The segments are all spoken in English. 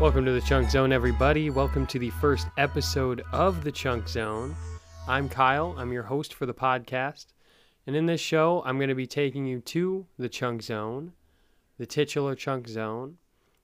Welcome to The Chunk Zone, everybody. Welcome to the first episode of The Chunk Zone. I'm Kyle. I'm your host for the podcast. And in this show, I'm going to be taking you to The Chunk Zone, the titular Chunk Zone.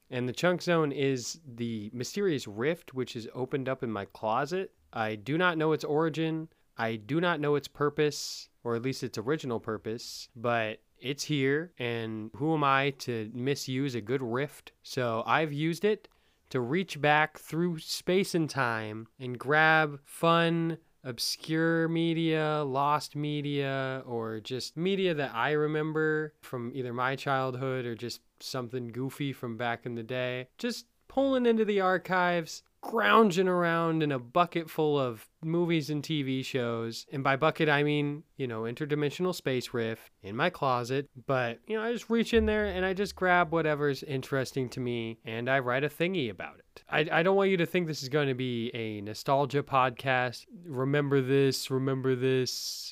And The Chunk Zone is the mysterious rift which is opened up in my closet. I do not know its origin. I do not know its purpose, or at least its original purpose, but it's here. And who am I to misuse a good rift? So I've used it to reach back through space and time and grab fun, obscure media, lost media, or just media that I remember from either my childhood or just something goofy from back in the day. Just pulling into the archives, grounging around in a bucket full of movies and TV shows. And by bucket, I mean, you know, interdimensional space rift in my closet. But, you know, I just reach in there and I just grab whatever's interesting to me and I write a thingy about it. I don't want you to think this is going to be a nostalgia podcast. Remember this.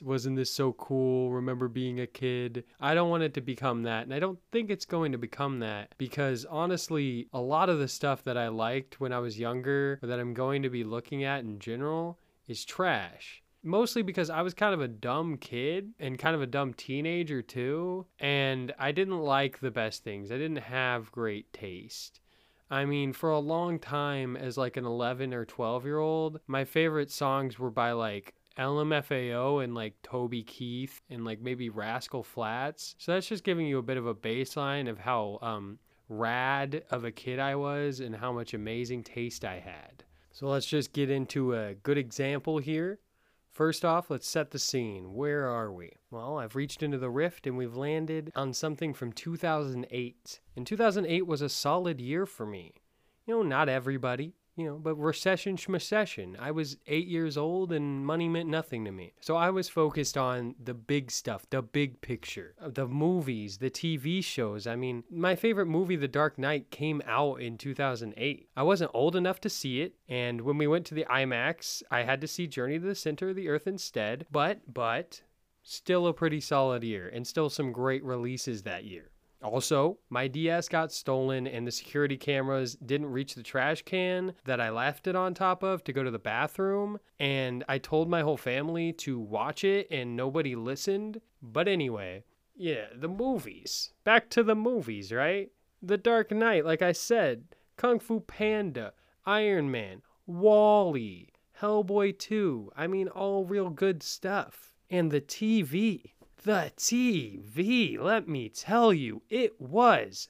Wasn't this so cool? Remember being a kid? I don't want it to become that. And I don't think it's going to become that because honestly, a lot of the stuff that I liked when I was younger or that I'm going to be looking at in general is trash. Mostly because I was kind of a dumb kid and kind of a dumb teenager too. And I didn't like the best things. I didn't have great taste. I mean, for a long time as like an 11 or 12-year-old, my favorite songs were by like LMFAO and like Toby Keith and like maybe Rascal Flatts. So that's just giving you a bit of a baseline of how rad of a kid I was and how much amazing taste I had. So let's just get into a good example here. First off, let's set the scene. Where are we? Well, I've reached into the rift and we've landed on something from 2008. And 2008 was a solid year for me. You know, not everybody, you know, but recession schmecession. I was 8 years old and money meant nothing to me. So I was focused on the big stuff, the big picture, the movies, the TV shows. I mean, my favorite movie, The Dark Knight, came out in 2008. I wasn't old enough to see it. And when we went to the IMAX, I had to see Journey to the Center of the Earth instead. But still a pretty solid year and still some great releases that year. Also, my DS got stolen and the security cameras didn't reach the trash can that I left it on top of to go to the bathroom. And I told my whole family to watch it and nobody listened. But anyway, yeah, the movies. Back to the movies, right? The Dark Knight, like I said, Kung Fu Panda, Iron Man, Wally, Hellboy 2. I mean, all real good stuff. And the TV. The TV, let me tell you, it was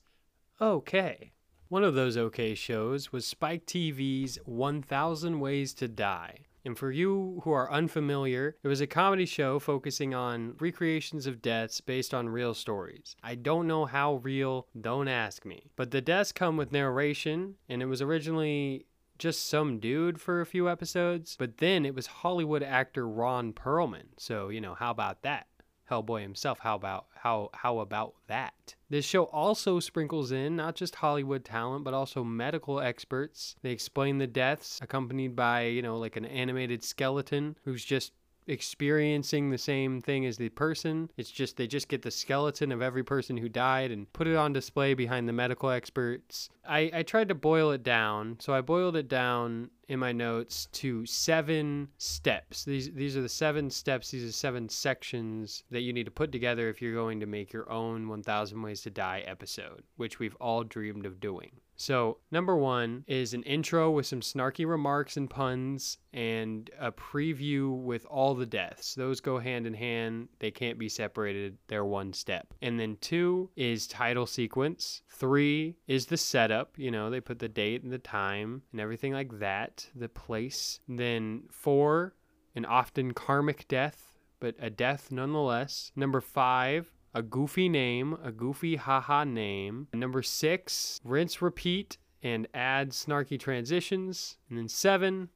okay. One of those okay shows was Spike TV's 1000 Ways to Die. And for you who are unfamiliar, it was a comedy show focusing on recreations of deaths based on real stories. I don't know how real, don't ask me. But the deaths come with narration, and it was originally just some dude for a few episodes. But then it was Hollywood actor Ron Perlman. So, you know, how about that? Hellboy himself, how about that? This show also sprinkles in not just Hollywood talent, but also medical experts. They explain the deaths accompanied by, you know, like an animated skeleton who's just experiencing the same thing as the person. It's just, they just get the skeleton of every person who died and put it on display behind the medical experts. I tried to boil it down. So I boiled it down in my notes to 7 steps. These are the 7 steps. These are 7 sections that you need to put together if you're going to make your own 1000 Ways to Die episode, which we've all dreamed of doing. So number 1 is an intro with some snarky remarks and puns and a preview with all the deaths. Those go hand in hand. They can't be separated. They're one step. And then 2 is title sequence. 3 is the setup. You know, they put the date and the time and everything like that, the place. And then 4, an often karmic death, but a death nonetheless. Number 5, a goofy name, a goofy haha name. Number 6, rinse, repeat, and add snarky transitions. And then 7,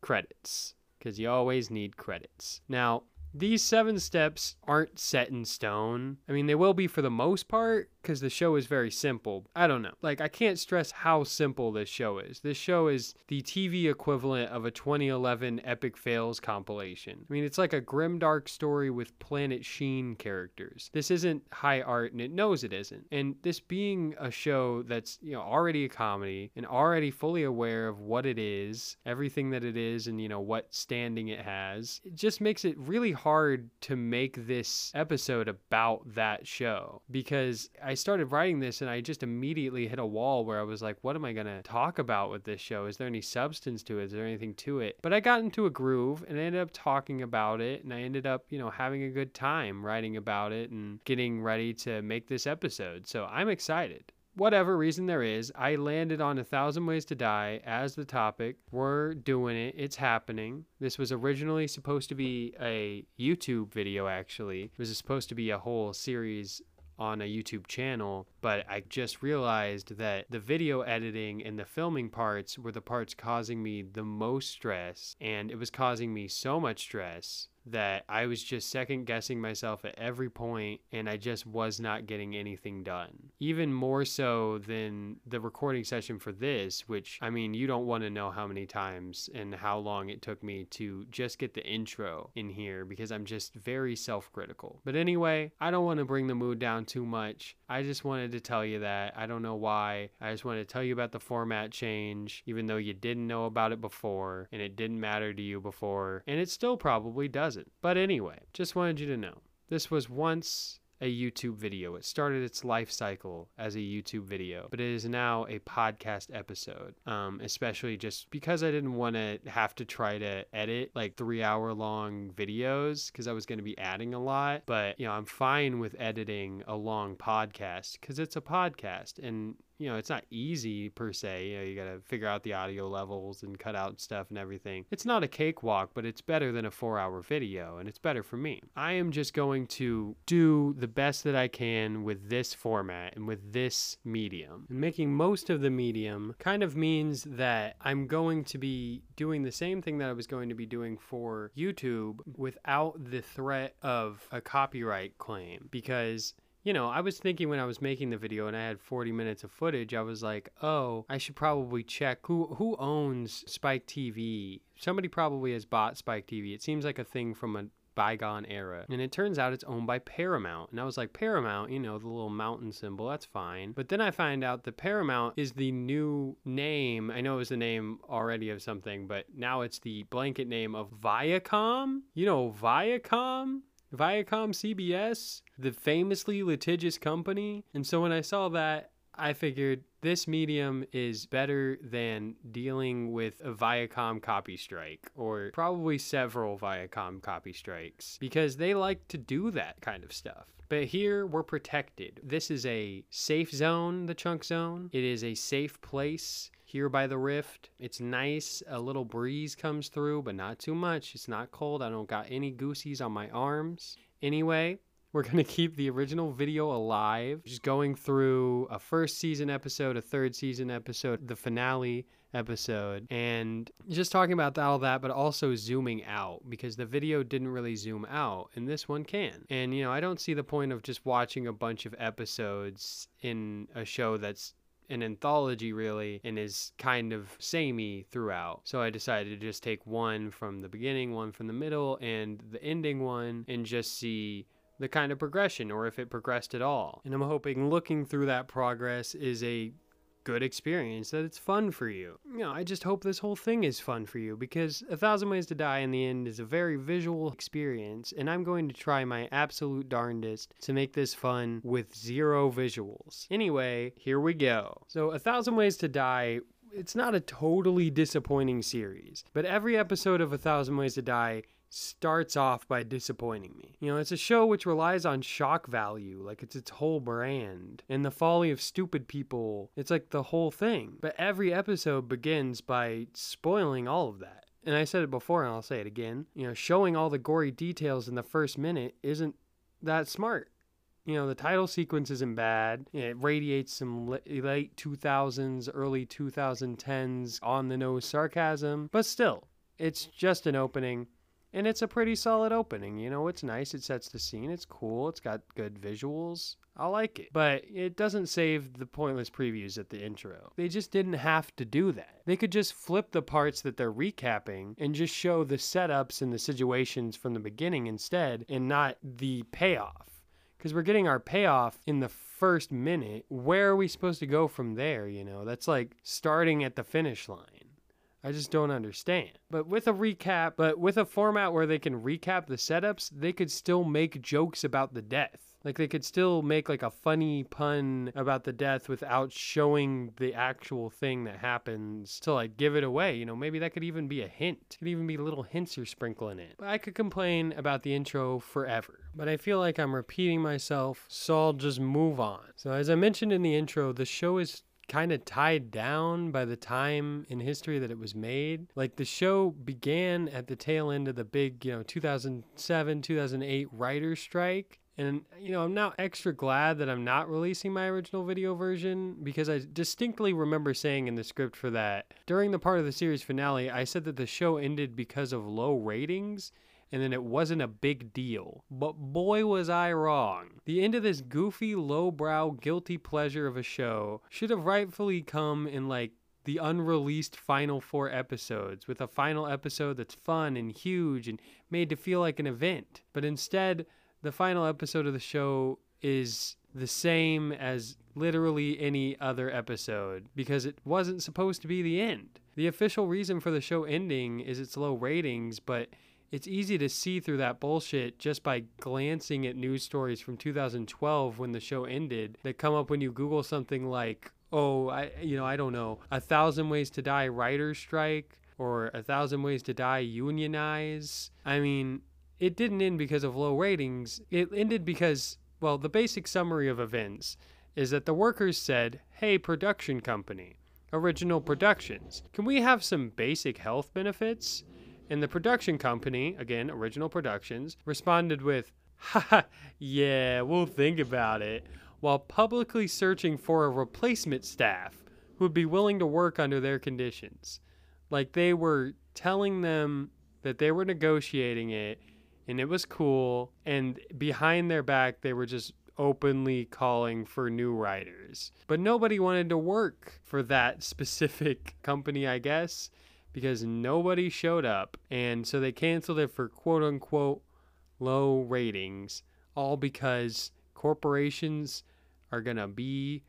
credits, because you always need credits. Now, these 7 steps aren't set in stone. I mean, they will be for the most part, because the show is very simple. I don't know. Like, I can't stress how simple this show is. This show is the TV equivalent of a 2011 Epic Fails compilation. I mean, it's like a grimdark story with Planet Sheen characters. This isn't high art, and it knows it isn't. And this being a show that's, you know, already a comedy and already fully aware of what it is, everything that it is, and, you know, what standing it has, it just makes it really hard to make this episode about that show, because I started writing this and I just immediately hit a wall where I was like, what am I going to talk about with this show? Is there any substance to it? Is there anything to it? But I got into a groove and I ended up talking about it, and I ended up, you know, having a good time writing about it and getting ready to make this episode. So I'm excited. Whatever reason there is, I landed on 1000 Ways to Die as the topic. We're doing it. It's happening. This was originally supposed to be a YouTube video, actually. It was supposed to be a whole series on a YouTube channel, but I just realized that the video editing and the filming parts were the parts causing me the most stress, and it was causing me so much stress that I was just second guessing myself at every point, and I just was not getting anything done. Even more so than the recording session for this, which, I mean, you don't want to know how many times and how long it took me to just get the intro in here, because I'm just very self-critical. But anyway, I don't want to bring the mood down too much. I just wanted to tell you that. I don't know why. I just wanted to tell you about the format change, even though you didn't know about it before, and it didn't matter to you before, and it still probably does. But anyway, just wanted you to know, this was once a YouTube video. It started its life cycle as a YouTube video, but it is now a podcast episode, especially just because I didn't want to have to try to edit like 3-hour-long videos, because I was going to be adding a lot. But, you know, I'm fine with editing a long podcast because it's a podcast, and, you know, it's not easy per se. You know, you got to figure out the audio levels and cut out stuff and everything. It's not a cakewalk, but it's better than a 4-hour video, and it's better for me. I am just going to do the best that I can with this format and with this medium. And making most of the medium kind of means that I'm going to be doing the same thing that I was going to be doing for YouTube without the threat of a copyright claim, because, you know, I was thinking when I was making the video and I had 40 minutes of footage, I was like, oh, I should probably check who owns Spike TV. Somebody probably has bought Spike TV. It seems like a thing from a bygone era. And it turns out it's owned by Paramount. And I was like, Paramount, you know, the little mountain symbol, that's fine. But then I find out that Paramount is the new name. I know it was the name already of something, but now it's the blanket name of Viacom. You know, Viacom? Viacom CBS, the famously litigious company. And so when I saw that, I figured this medium is better than dealing with a Viacom copy strike, or probably several Viacom copy strikes, because they like to do that kind of stuff. But here we're protected. This is a safe zone, the Chunk Zone. It is a safe place here by the rift. It's nice. A little breeze comes through, but not too much. It's not cold. I don't got any goosies on my arms. Anyway, we're going to keep the original video alive. Just going through a first season episode, a third season episode, the finale episode, and just talking about all that, but also zooming out, because the video didn't really zoom out and this one can. And, you know, I don't see the point of just watching a bunch of episodes in a show that's an anthology, really, and is kind of samey throughout. So I decided to just take one from the beginning, one from the middle, and the ending one, and just see the kind of progression, or if it progressed at all. And I'm hoping looking through that progress is a good experience, that it's fun for you. You know, I just hope this whole thing is fun for you, because 1000 Ways to Die in the end is a very visual experience, and I'm going to try my absolute darndest to make this fun with zero visuals. Anyway, here we go. So 1000 Ways to Die, it's not a totally disappointing series, but every episode of 1000 Ways to Die starts off by disappointing me. You know, it's a show which relies on shock value, like it's its whole brand, and the folly of stupid people. It's like the whole thing. But every episode begins by spoiling all of that. And I said it before and I'll say it again. You know, showing all the gory details in the first minute isn't that smart. You know, the title sequence isn't bad. It radiates some late 2000s, early 2010s on-the-nose sarcasm, but still, it's just an opening. And it's a pretty solid opening. You know, it's nice. It sets the scene. It's cool. It's got good visuals. I like it. But it doesn't save the pointless previews at the intro. They just didn't have to do that. They could just flip the parts that they're recapping and just show the setups and the situations from the beginning instead, and not the payoff. Because we're getting our payoff in the first minute. Where are we supposed to go from there, you know? That's like starting at the finish line. I just don't understand. But with a format where they can recap the setups, they could still make jokes about the death. Like, they could still make like a funny pun about the death without showing the actual thing that happens to like give it away. You know, maybe that could even be a hint. It could even be little hints you're sprinkling in. I could complain about the intro forever, but I feel like I'm repeating myself, so I'll just move on. So as I mentioned in the intro, the show is kind of tied down by the time in history that it was made. Like, the show began at the tail end of the big, 2007, 2008 writer's strike. And, I'm now extra glad that I'm not releasing my original video version, because I distinctly remember saying in the script for that, during the part of the series finale, I said that the show ended because of low ratings and then it wasn't a big deal. But boy, was I wrong. The end of this goofy, lowbrow, guilty pleasure of a show should have rightfully come in, like, the unreleased final 4 episodes, with a final episode that's fun and huge and made to feel like an event. But instead, the final episode of the show is the same as literally any other episode, because it wasn't supposed to be the end. The official reason for the show ending is its low ratings, but it's easy to see through that bullshit just by glancing at news stories from 2012 when the show ended that come up when you Google something like, I don't know, 1,000 Ways to Die writer's strike, or 1,000 Ways to Die unionize. I mean, it didn't end because of low ratings. It ended because, well, the basic summary of events is that the workers said, hey, production company, Original Productions, can we have some basic health benefits? And the production company, again, Original Productions, responded with, haha, yeah, we'll think about it, while publicly searching for a replacement staff who would be willing to work under their conditions. Like, they were telling them that they were negotiating it, and it was cool, and behind their back, they were just openly calling for new writers. But nobody wanted to work for that specific company, I guess, because nobody showed up, and so they canceled it for quote-unquote low ratings, all because corporations are gonna be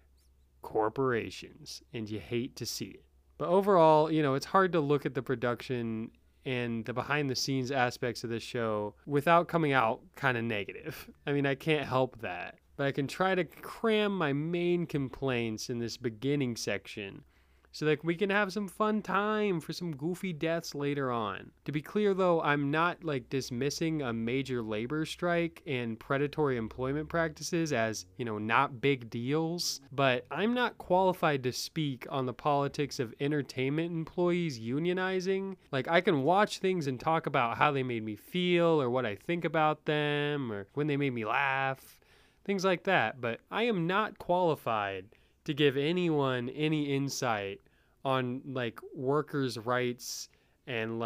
corporations, and you hate to see it. But overall, it's hard to look at the production and the behind-the-scenes aspects of this show without coming out kind of negative. I mean, I can't help that, but I can try to cram my main complaints in this beginning section, so that we can have some fun time for some goofy deaths later on. To be clear, though, I'm not, dismissing a major labor strike and predatory employment practices as, not big deals, but I'm not qualified to speak on the politics of entertainment employees unionizing. I can watch things and talk about how they made me feel or what I think about them or when they made me laugh, things like that, but I am not qualified to give anyone any insight on workers' rights and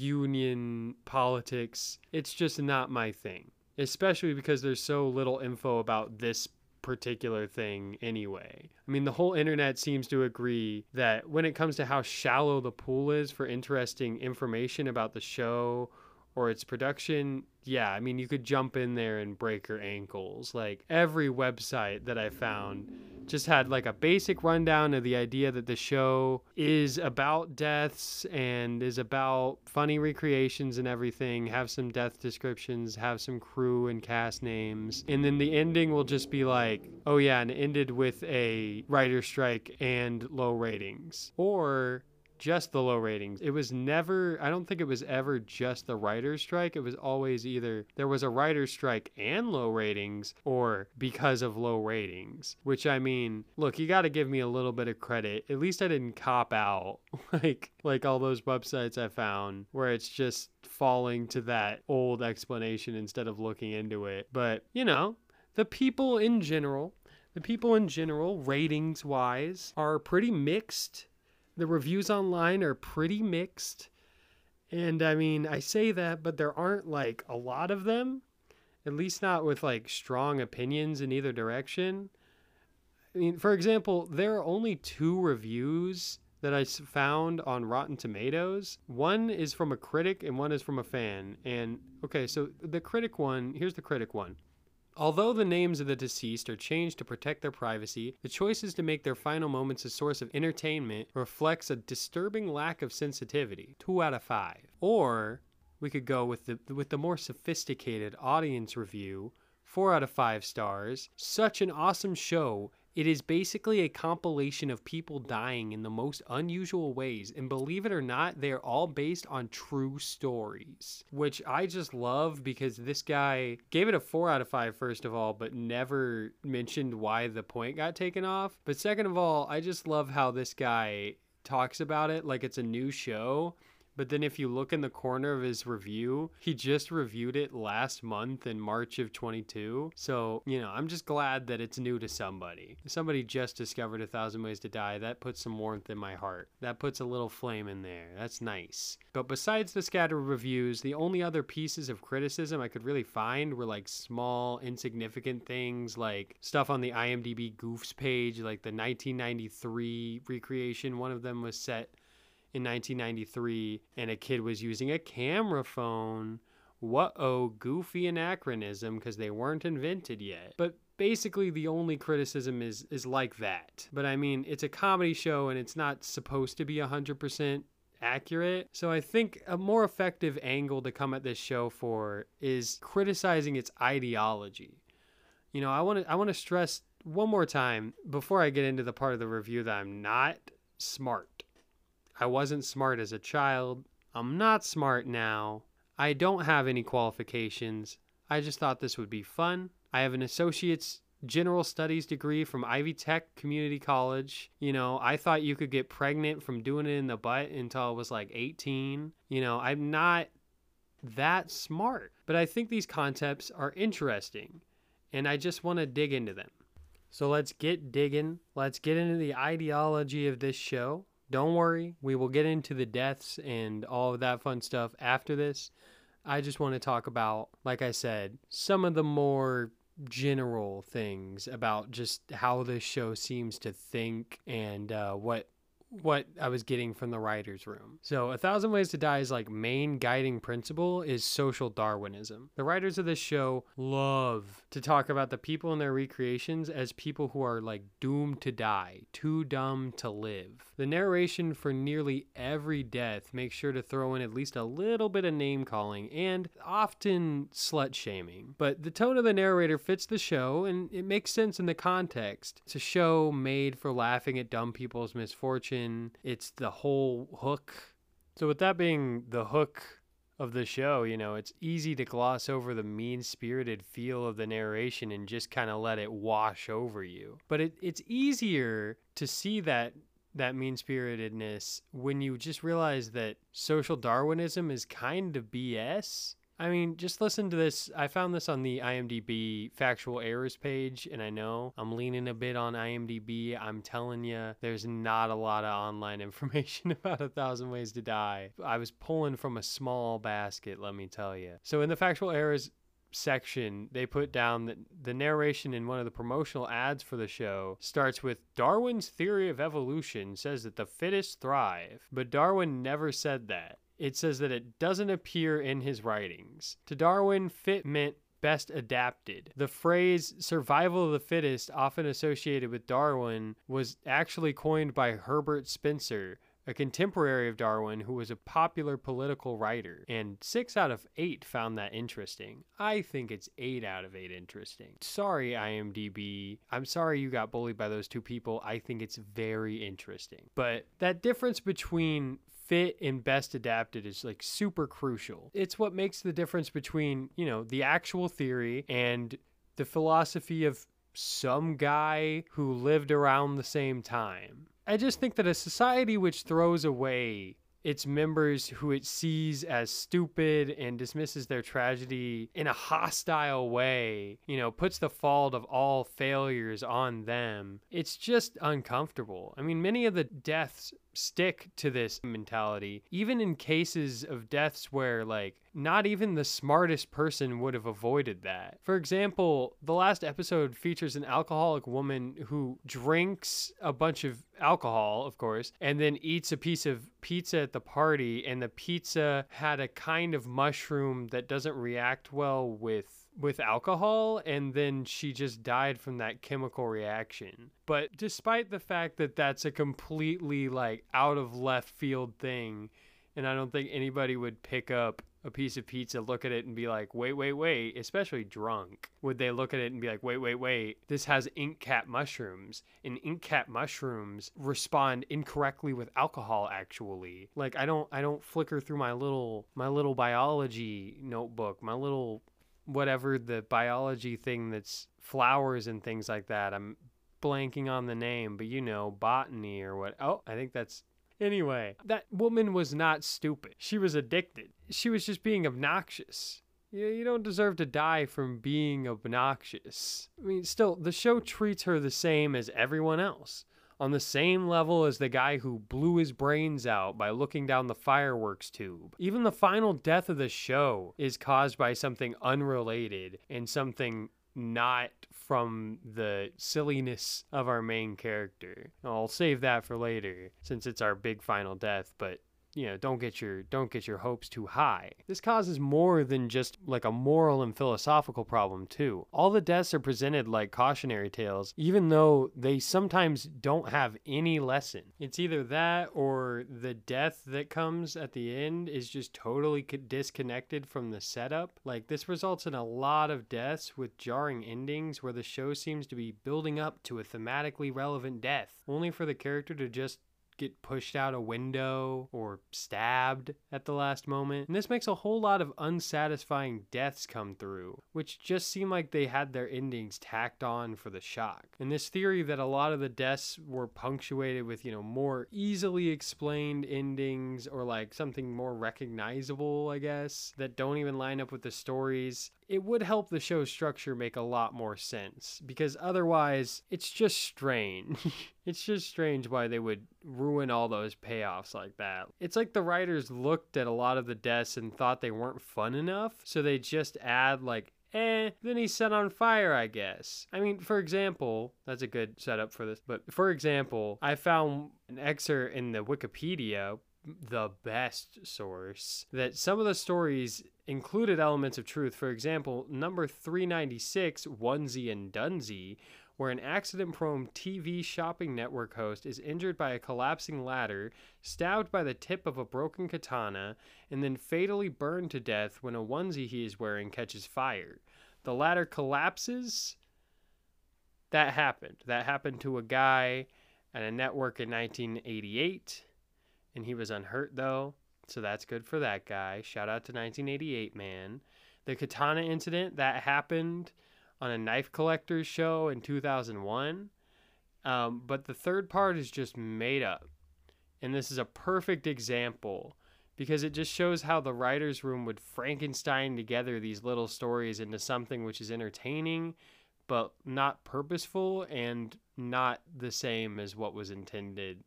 union politics. It's just not my thing, especially because there's so little info about this particular thing anyway. I mean, the whole internet seems to agree that when it comes to how shallow the pool is for interesting information about the show or its production, yeah, I mean, you could jump in there and break your ankles. Every website that I found just had a basic rundown of the idea that the show is about deaths and is about funny recreations and everything, have some death descriptions, have some crew and cast names, and then the ending will just be oh yeah, and it ended with a writer strike and low ratings. Or just the low ratings. It was never, I don't think it was ever just the writer's strike. It was always either there was a writer's strike and low ratings, or because of low ratings. Which, I mean, look, you got to give me a little bit of credit. At least I didn't cop out like all those websites I found where it's just falling to that old explanation instead of looking into it. But, the people in general, ratings wise, are pretty mixed. The reviews online are pretty mixed, And I mean, I say that, but there aren't like a lot of them, at least not with like strong opinions in either direction. I mean, for example, there are only 2 reviews that I found on Rotten Tomatoes. One is from a critic and one is from a fan. And okay, so the critic one, here's the critic one. Although the names of the deceased are changed to protect their privacy, the choices to make their final moments a source of entertainment reflects a disturbing lack of sensitivity. 2 out of 5. Or we could go with the more sophisticated audience review, 4 out of 5 stars. Such an awesome show. It is basically a compilation of people dying in the most unusual ways, and believe it or not, they are all based on true stories, which I just love because this guy gave it a 4 out of 5, first of all, but never mentioned why the point got taken off. But second of all, I just love how this guy talks about it like it's a new show. But then if you look in the corner of his review, he just reviewed it last month in March of 22. So, you know, I'm just glad that it's new to somebody. If somebody just discovered 1000 Ways to Die, that puts some warmth in my heart. That puts a little flame in there. That's nice. But besides the scattered reviews, the only other pieces of criticism I could really find were like small, insignificant things, like stuff on the IMDb Goofs page, like the 1993 recreation. One of them was set in 1993, and a kid was using a camera phone. Whoa, goofy anachronism, because they weren't invented yet. But basically the only criticism is like that. But I mean, it's a comedy show and it's not supposed to be 100% accurate. So I think a more effective angle to come at this show for is criticizing its ideology. You know, I want to stress one more time before I get into the part of the review that I'm not smart. I wasn't smart as a child. I'm not smart now. I don't have any qualifications. I just thought this would be fun. I have an associate's general studies degree from Ivy Tech Community College. You know, I thought you could get pregnant from doing it in the butt until I was like 18. You know, I'm not that smart. But I think these concepts are interesting, and I just want to dig into them. So let's get digging. Let's get into the ideology of this show. Don't worry, we will get into the deaths and all of that fun stuff after this. I just want to talk about, like I said, some of the more general things about just how this show seems to think and what I was getting from the writer's room. So 1000 Ways to Die's like main guiding principle is social Darwinism. The writers of this show love to talk about the people in their recreations as people who are like doomed to die, too dumb to live. The narration for nearly every death makes sure to throw in at least a little bit of name calling and often slut shaming. But the tone of the narrator fits the show and it makes sense in the context. It's a show made for laughing at dumb people's misfortune. It's the whole hook. So with that being the hook of the show, you know, it's easy to gloss over the mean-spirited feel of the narration and just kind of let it wash over you. But it's easier to see that mean-spiritedness when you just realize that social Darwinism is kind of BS. I mean, just listen to this. I found this on the IMDb factual errors page, and I know I'm leaning a bit on IMDb. I'm telling you, there's not a lot of online information about 1000 Ways to Die. I was pulling from a small basket, let me tell you. So in the factual errors section, they put down that the narration in one of the promotional ads for the show starts with, "Darwin's theory of evolution says that the fittest thrive, but Darwin never said that. It says that it doesn't appear in his writings. To Darwin, fit meant best adapted. The phrase survival of the fittest, often associated with Darwin, was actually coined by Herbert Spencer, a contemporary of Darwin who was a popular political writer." And 6 out of 8 found that interesting. I think it's 8 out of 8 interesting. Sorry, IMDb. I'm sorry you got bullied by those 2 people. I think it's very interesting. But that difference between fit and best adapted is like super crucial. It's what makes the difference between, you know, the actual theory and the philosophy of some guy who lived around the same time. I just think that a society which throws away its members who it sees as stupid and dismisses their tragedy in a hostile way, you know, puts the fault of all failures on them. It's just uncomfortable. I mean, many of the deaths stick to this mentality, even in cases of deaths where, like, not even the smartest person would have avoided that. For example, the last episode features an alcoholic woman who drinks a bunch of alcohol, of course, and then eats a piece of pizza at the party, and the pizza had a kind of mushroom that doesn't react well with alcohol, and then she just died from that chemical reaction. But despite the fact that that's a completely, like, out of left field thing, and I don't think anybody would pick up a piece of pizza, look at it and be like, wait, especially drunk. Would they look at it and be like, wait, this has ink cap mushrooms, and ink cap mushrooms respond incorrectly with alcohol, actually. Like, I don't flicker through my little biology notebook, my little whatever the biology thing that's flowers and things like that. I'm blanking on the name, but you know, botany or what. Oh, I think that's... Anyway, that woman was not stupid. She was addicted. She was just being obnoxious. You don't deserve to die from being obnoxious. I mean, still, the show treats her the same as everyone else, on the same level as the guy who blew his brains out by looking down the fireworks tube. Even the final death of the show is caused by something unrelated and something not from the silliness of our main character. I'll save that for later, since it's our big final death, but you know, don't get your hopes too high. This causes more than just like a moral and philosophical problem too. All the deaths are presented like cautionary tales, even though they sometimes don't have any lesson. It's either that or the death that comes at the end is just totally disconnected from the setup. Like, this results in a lot of deaths with jarring endings where the show seems to be building up to a thematically relevant death, only for the character to just get pushed out a window or stabbed at the last moment. And this makes a whole lot of unsatisfying deaths come through, which just seem like they had their endings tacked on for the shock. And this theory that a lot of the deaths were punctuated with, you know, more easily explained endings or like something more recognizable, I guess, that don't even line up with the stories, it would help the show's structure make a lot more sense, because otherwise it's just strange. It's just strange why they would ruin all those payoffs like that. It's like the writers looked at a lot of the deaths and thought they weren't fun enough, so they just add like, then he's set on fire, I guess. I mean, for example, that's a good setup for this, but for example, I found an excerpt in the Wikipedia, the best source, that some of the stories included elements of truth. For example, number 396, Onesie and Dunsie, where an accident-prone TV shopping network host is injured by a collapsing ladder, stabbed by the tip of a broken katana, and then fatally burned to death when a onesie he is wearing catches fire. The ladder collapses. That happened. That happened to a guy at a network in 1988, and he was unhurt, though, so that's good for that guy. Shout out to 1988, man. The katana incident, that happened on a knife collector's show in 2001. But the third part is just made up. And this is a perfect example, because it just shows how the writer's room would Frankenstein together these little stories into something which is entertaining, but not purposeful and not the same as what was intended,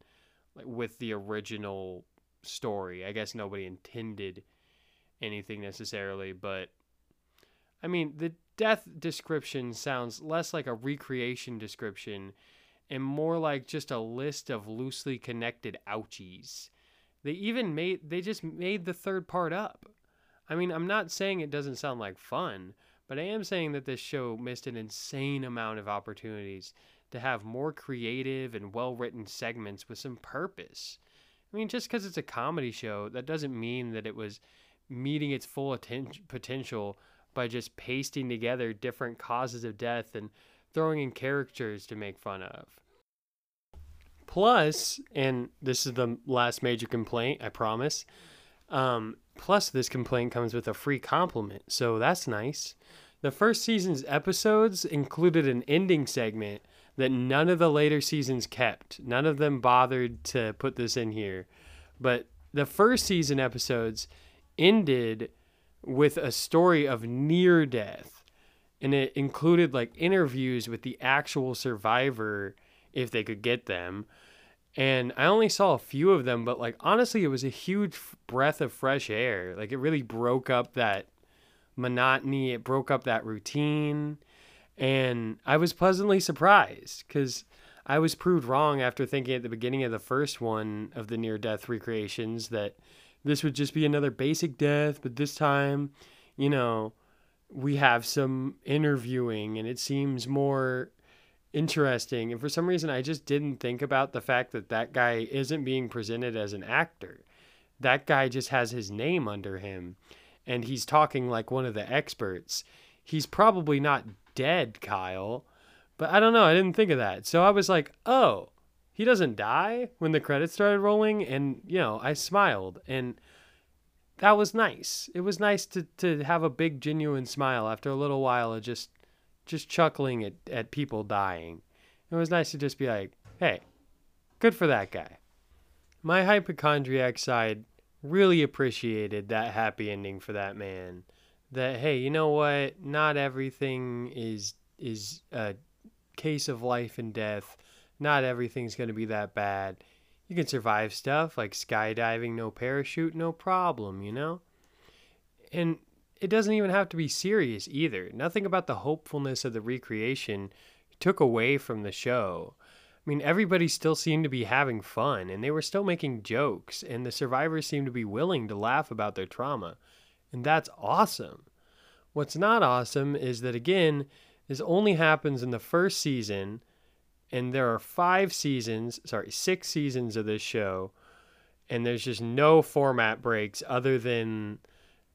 like, with the original story. I guess nobody intended anything necessarily, but I mean, the death description sounds less like a recreation description and more like just a list of loosely connected ouchies. They just made the third part up. I mean, I'm not saying it doesn't sound like fun, but I am saying that this show missed an insane amount of opportunities to have more creative and well-written segments with some purpose. I mean, just because it's a comedy show, that doesn't mean that it was meeting its full potential by just pasting together different causes of death and throwing in characters to make fun of. Plus, and this is the last major complaint, I promise, plus this complaint comes with a free compliment, so that's nice. The first season's episodes included an ending segment that none of the later seasons kept. None of them bothered to put this in here, but the first season episodes ended with a story of near death, and it included like interviews with the actual survivor if they could get them. And I only saw a few of them, but like honestly, it was a huge breath of fresh air. Like it really broke up that monotony. It broke up that routine. And I was pleasantly surprised because I was proved wrong after thinking at the beginning of the first one of the near-death recreations that this would just be another basic death, but this time, you know, we have some interviewing and it seems more interesting. And for some reason, I just didn't think about the fact that that guy isn't being presented as an actor. That guy just has his name under him and he's talking like one of the experts. He's probably not dead, Kyle. But I don't know, I didn't think of that. So I was like, oh, he doesn't die, when the credits started rolling. And, you know, I smiled. And that was nice. It was nice to have a big, genuine smile after a little while of just chuckling at people dying. It was nice to just be like, hey, good for that guy. My hypochondriac side really appreciated that happy ending for that man. That, hey, you know what? Not everything is case of life and death. Not everything's going to be that bad. You can survive stuff like skydiving, no parachute, no problem, you know? And it doesn't even have to be serious either. Nothing about the hopefulness of the recreation took away from the show. I mean, everybody still seemed to be having fun, and they were still making jokes, and the survivors seemed to be willing to laugh about their trauma. And that's awesome. What's not awesome is that, again, this only happens in the first season, and there are 6 seasons of this show, and there's just no format breaks other than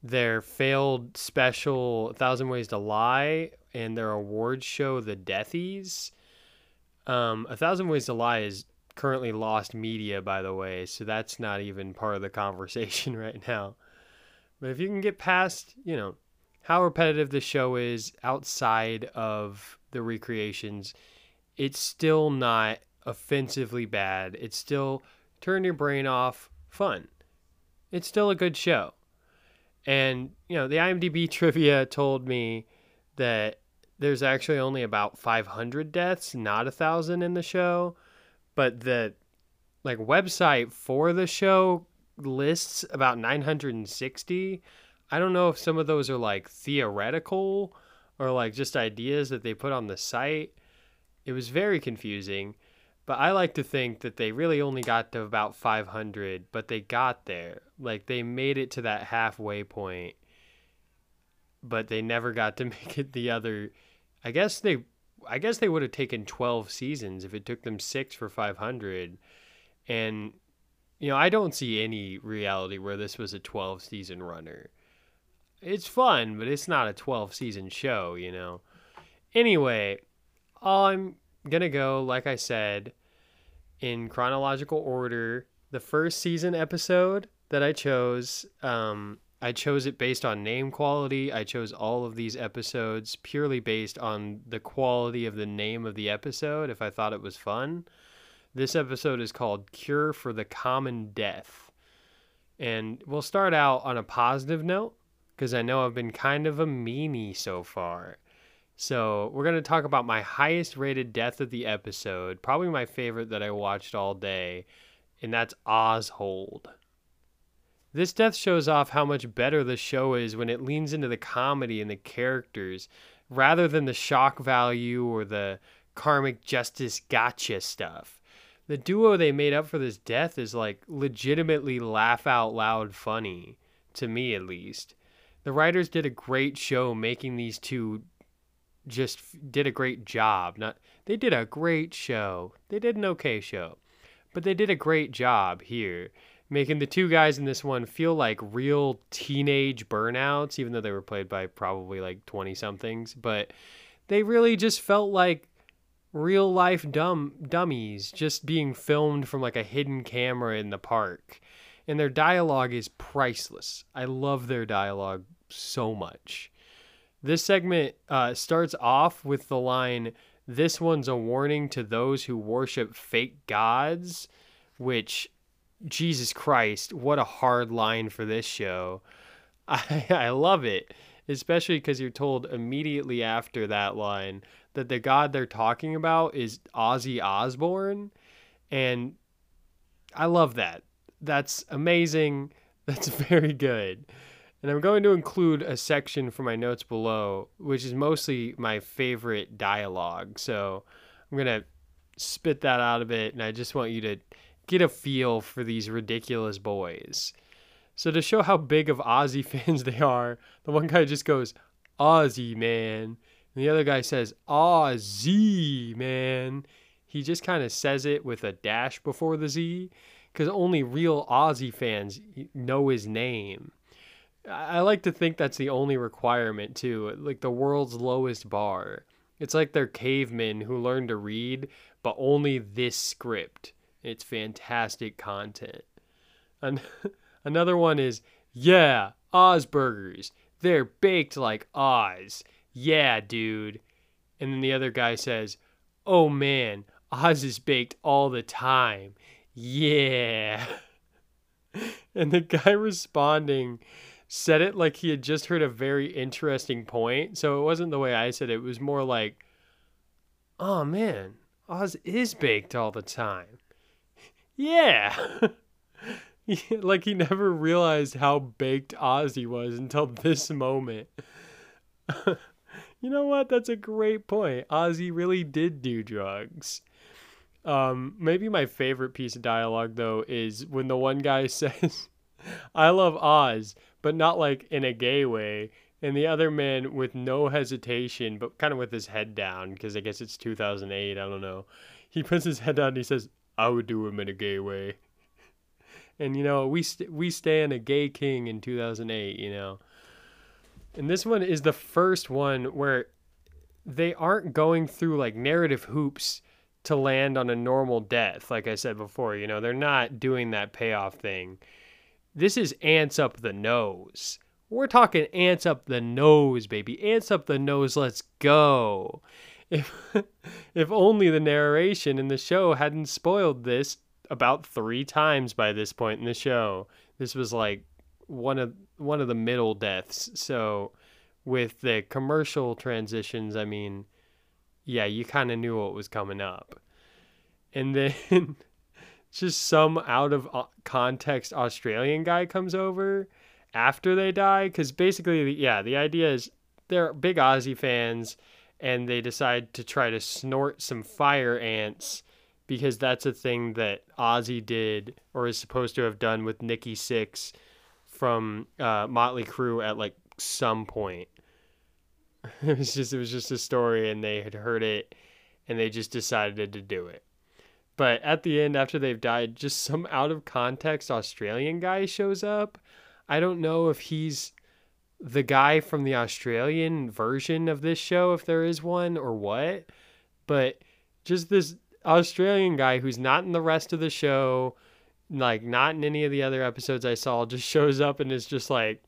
their failed special 1000 Ways to Lie and their award show, The Deathies. 1000 Ways to Lie is currently lost media, by the way, so that's not even part of the conversation right now. But if you can get past, you know, how repetitive the show is outside of the recreations, it's still not offensively bad. It's still turn your brain off fun. It's still a good show. And, you know, the IMDb trivia told me that there's actually only about 500 deaths, not 1,000 in the show. But the like website for the show lists about 960. I don't know if some of those are like theoretical or like just ideas that they put on the site. It was very confusing, but I like to think that they really only got to about 500, but they got there. Like they made it to that halfway point, but they never got to make it the other. I guess they would have taken 12 seasons if it took them 6 for 500. And, you know, I don't see any reality where this was a 12 season runner. It's fun, but it's not a 12-season show, you know. Anyway, I'm going to go, like I said, in chronological order. The first season episode that I chose it based on name quality. I chose all of these episodes purely based on the quality of the name of the episode, if I thought it was fun. This episode is called Cure for the Common Death. And we'll start out on a positive note, because I know I've been kind of a meanie so far. So we're going to talk about my highest rated death of the episode, probably my favorite that I watched all day, and that's Ozhold. This death shows off how much better the show is when it leans into the comedy and the characters, rather than the shock value or the karmic justice gotcha stuff. The duo they made up for this death is like legitimately laugh out loud funny, to me at least. The writers did a great show making these two did a great job. They did a great show. They did an okay show. But they did a great job here, making the two guys in this one feel like real teenage burnouts, even though they were played by probably like 20-somethings. But they really just felt like real-life dummies just being filmed from like a hidden camera in the park. And their dialogue is priceless. I love their dialogue so much. This segment starts off with the line, "This one's a warning to those who worship fake gods," which Jesus Christ, what a hard line for this show. I love it, especially because you're told immediately after that line that the god they're talking about is Ozzy Osbourne. And I love that. That's amazing. That's very good. And I'm going to include a section for my notes below, which is mostly my favorite dialogue. So I'm going to spit that out a bit, and I just want you to get a feel for these ridiculous boys. So to show how big of Ozzy fans they are, the one guy just goes, "Ozzy, man." And the other guy says, "Ozzy, man." He just kind of says it with a dash before the Z, because only real Ozzy fans know his name. I like to think that's the only requirement, too. Like the world's lowest bar. It's like they're cavemen who learn to read, but only this script. It's fantastic content. Another one is, "Yeah, Ozburgers. They're baked like Oz. Yeah, dude." And then the other guy says, "Oh, man, Oz is baked all the time. Yeah." And the guy responding said it like he had just heard a very interesting point. So it wasn't the way I said it. It was more like, "Oh, man, Oz is baked all the time. Yeah." Like he never realized how baked Ozzy was until this moment. You know what? That's a great point. Ozzy really did do drugs. Maybe my favorite piece of dialogue, though, is when the one guy says, "I love Oz," but not like in a gay way. And the other man, with no hesitation, but kind of with his head down, because I guess it's 2008, I don't know. He puts his head down and he says, "I would do him in a gay way." And, you know, we stand a gay king in 2008, you know. And this one is the first one where they aren't going through, like, narrative hoops to land on a normal death. Like I said before, you know, they're not doing that payoff thing. This is ants up the nose. We're talking ants up the nose, baby. Ants up the nose, let's go. If only the narration in the show hadn't spoiled this about 3 times by this point in the show. This was like one of the middle deaths. So with the commercial transitions, I mean, yeah, you kind of knew what was coming up. And then just some out of context Australian guy comes over after they die. Because basically, yeah, the idea is they're big Aussie fans, and they decide to try to snort some fire ants because that's a thing that Ozzy did or is supposed to have done with Nikki Sixx from Motley Crue at like some point. It was just a story, and they had heard it and they just decided to do it. But at the end, after they've died, just some out of context Australian guy shows up. I don't know if he's the guy from the Australian version of this show, if there is one, or what, but just this Australian guy who's not in the rest of the show, like not in any of the other episodes I saw, just shows up and is just like,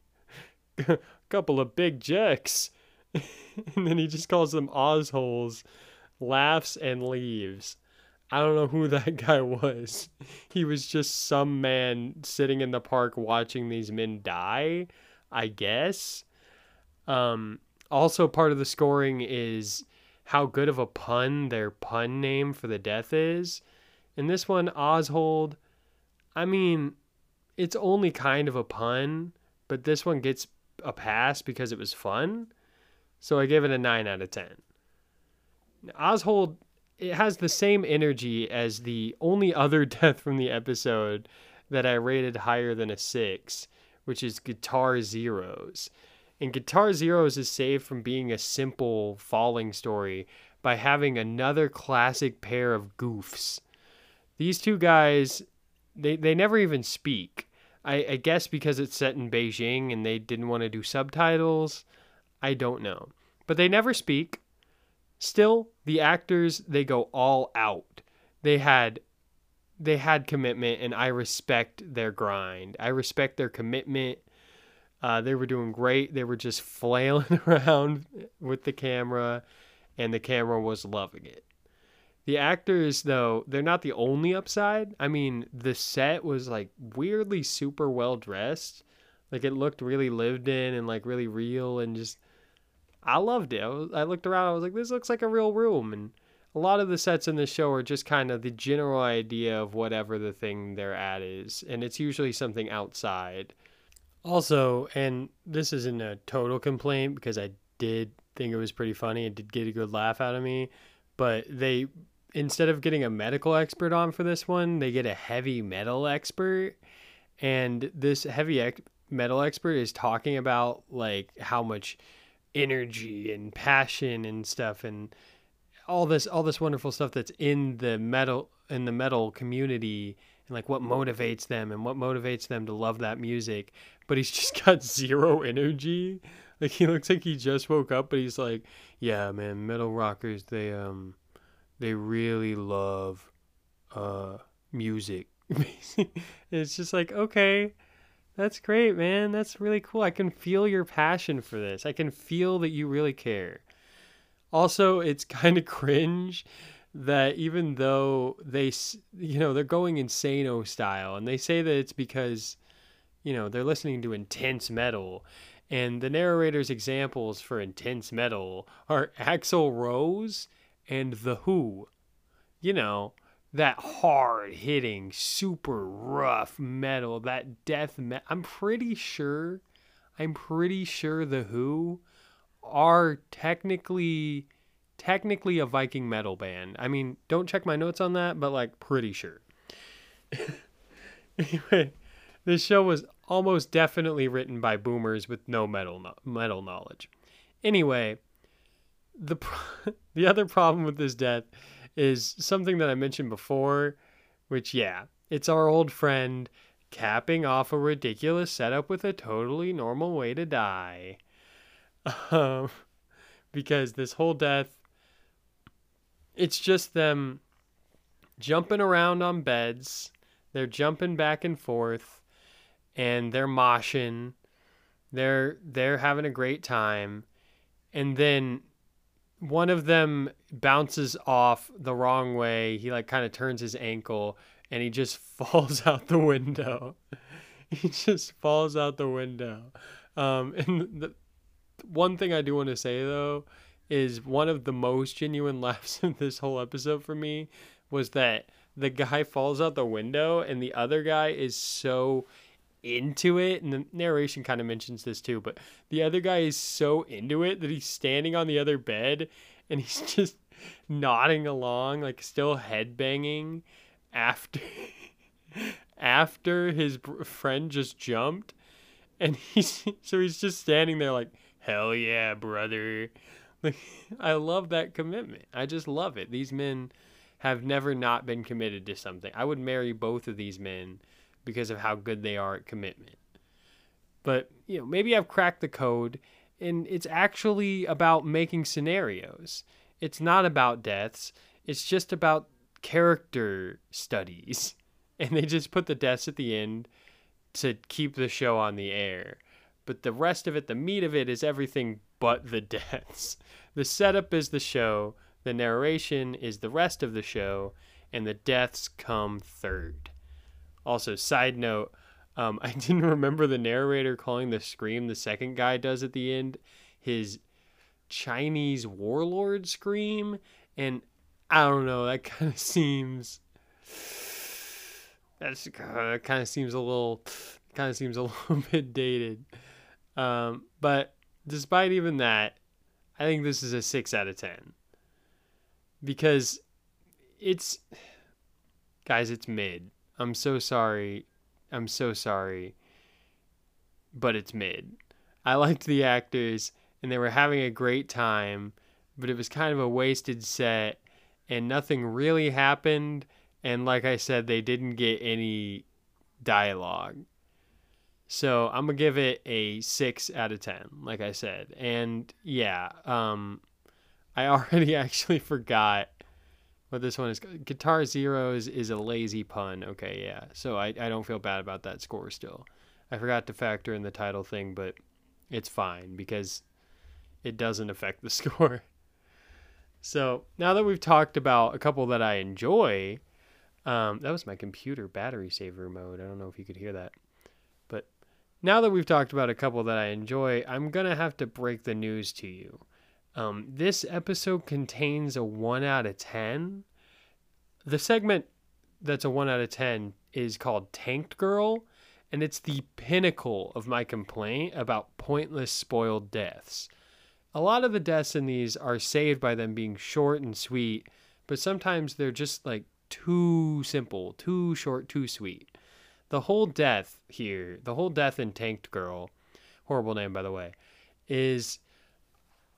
"A couple of big jerks," and then he just calls them Ozholes, laughs, and leaves. I don't know who that guy was. He was just some man sitting in the park watching these men die, I guess. Also part of the scoring is how good of a pun their pun name for the death is. And this one, Ozhold, I mean, it's only kind of a pun, but this one gets a pass because it was fun. So I gave it a 9 out of 10. Ozhold, it has the same energy as the only other death from the episode that I rated higher than a 6. Which is Guitar Zeros. And Guitar Zeros is saved from being a simple falling story by having another classic pair of goofs. These two guys, they never even speak. I guess because it's set in Beijing and they didn't want to do subtitles. I don't know. But they never speak. Still, the actors, they go all out. They had commitment, and I respect their grind. I respect their commitment. They were doing great. They were just flailing around with the camera, and the camera was loving it. The actors, though, they're not the only upside. I mean, the set was, like, weirdly super well-dressed. Like, it looked really lived in and, like, really real and just... I loved it. I looked around, I was like, this looks like a real room. And a lot of the sets in the show are just kind of the general idea of whatever the thing they're at is. And it's usually something outside. Also, and this isn't a total complaint because I did think it was pretty funny. It did get a good laugh out of me. But they... Instead of getting a medical expert on for this one, they get a heavy metal expert. And this heavy metal expert is talking about, like, how much energy and passion and stuff and all this wonderful stuff that's in the metal community and, like, what motivates them and what motivates them to love that music. But he's just got zero energy. Like, he looks like he just woke up, but he's like, yeah, man, metal rockers, they really love music. It's just like, okay, that's great, man. That's really cool. I can feel your passion for this. I can feel that you really care. Also, it's kind of cringe that even though they, you know, they're going insano style, and they say that it's because, you know, they're listening to intense metal. And the narrator's examples for intense metal are Axl Rose and The Who. You know, that hard-hitting, super rough metal, that death metal. I'm pretty sure The Who are technically a Viking metal band. I mean, don't check my notes on that, but, like, pretty sure. Anyway, this show was almost definitely written by boomers with no metal knowledge. Anyway... The other problem with this death is something that I mentioned before, which, yeah, it's our old friend capping off a ridiculous setup with a totally normal way to die. Because this whole death, it's just them jumping around on beds, they're jumping back and forth, and they're moshing, they're having a great time, and then... one of them bounces off the wrong way. He, like, kind of turns his ankle and he just falls out the window. He just falls out the window. And the one thing I do want to say, though, is one of the most genuine laughs of this whole episode for me was that the guy falls out the window and the other guy is so into it, and the narration kind of mentions this too, but the other guy is so into it that he's standing on the other bed and he's just nodding along, like, still headbanging after his friend just jumped, and he's just standing there like, hell yeah, brother. Like, I love that commitment. I just love it. These men have never not been committed to something. I would marry both of these men because of how good they are at commitment. But, you know, maybe I've cracked the code, and it's actually about making scenarios. It's not about deaths. It's just about character studies. And they just put the deaths at the end to keep the show on the air. But the rest of it, the meat of it, is everything but the deaths. The setup is the show, the narration is the rest of the show, and the deaths come third. Also, side note, I didn't remember the narrator calling the scream the second guy does at the end his Chinese warlord scream. And I don't know, that kind of seems a little bit dated. But despite even that, I think this is a 6 out of 10 because it's, guys, it's mid. I'm so sorry, but it's mid. I liked the actors, and they were having a great time, but it was kind of a wasted set, and nothing really happened, and like I said, they didn't get any dialogue. So I'm going to give it a 6 out of 10, like I said. And yeah, I already actually forgot but this one is Guitar Zeros is a lazy pun. Okay, yeah. So I don't feel bad about that score still. I forgot to factor in the title thing, but it's fine because it doesn't affect the score. So now that we've talked about a couple that I enjoy, that was my computer battery saver mode. I don't know if you could hear that. But now that we've talked about a couple that I enjoy, I'm going to have to break the news to you. This episode contains a 1 out of 10. The segment that's a 1 out of 10 is called Tanked Girl, and it's the pinnacle of my complaint about pointless spoiled deaths. A lot of the deaths in these are saved by them being short and sweet, but sometimes they're just like too simple, too short, too sweet. The whole death here, the whole death in Tanked Girl, horrible name by the way, is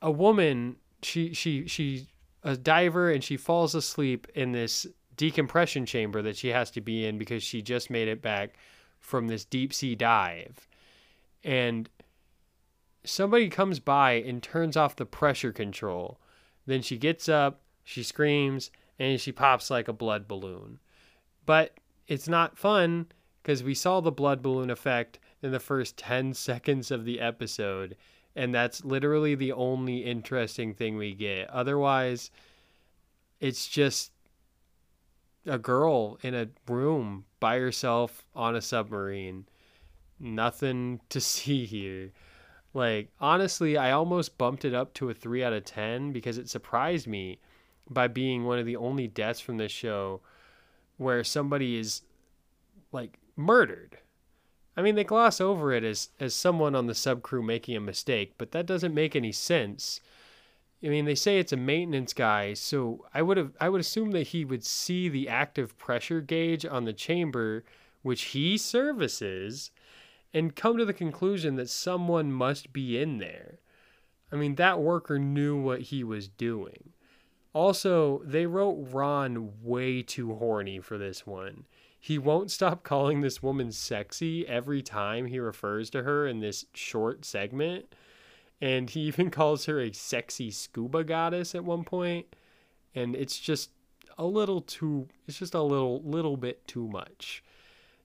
a woman, she's a diver, and she falls asleep in this decompression chamber that she has to be in because she just made it back from this deep sea dive. And somebody comes by and turns off the pressure control. Then she gets up, she screams, and she pops like a blood balloon. But it's not fun because we saw the blood balloon effect in the first 10 seconds of the episode, and that's literally the only interesting thing we get. Otherwise, it's just a girl in a room by herself on a submarine. Nothing to see here. Like, honestly, I almost bumped it up to a 3 out of 10 because it surprised me by being one of the only deaths from this show where somebody is, like, murdered. I mean, they gloss over it as someone on the subcrew making a mistake, but that doesn't make any sense. I mean, they say it's a maintenance guy, so I would assume that he would see the active pressure gauge on the chamber, which he services, and come to the conclusion that someone must be in there. I mean, that worker knew what he was doing. Also, they wrote Ron way too horny for this one. He won't stop calling this woman sexy every time he refers to her in this short segment. And he even calls her a sexy scuba goddess at one point. And it's just a little bit too much.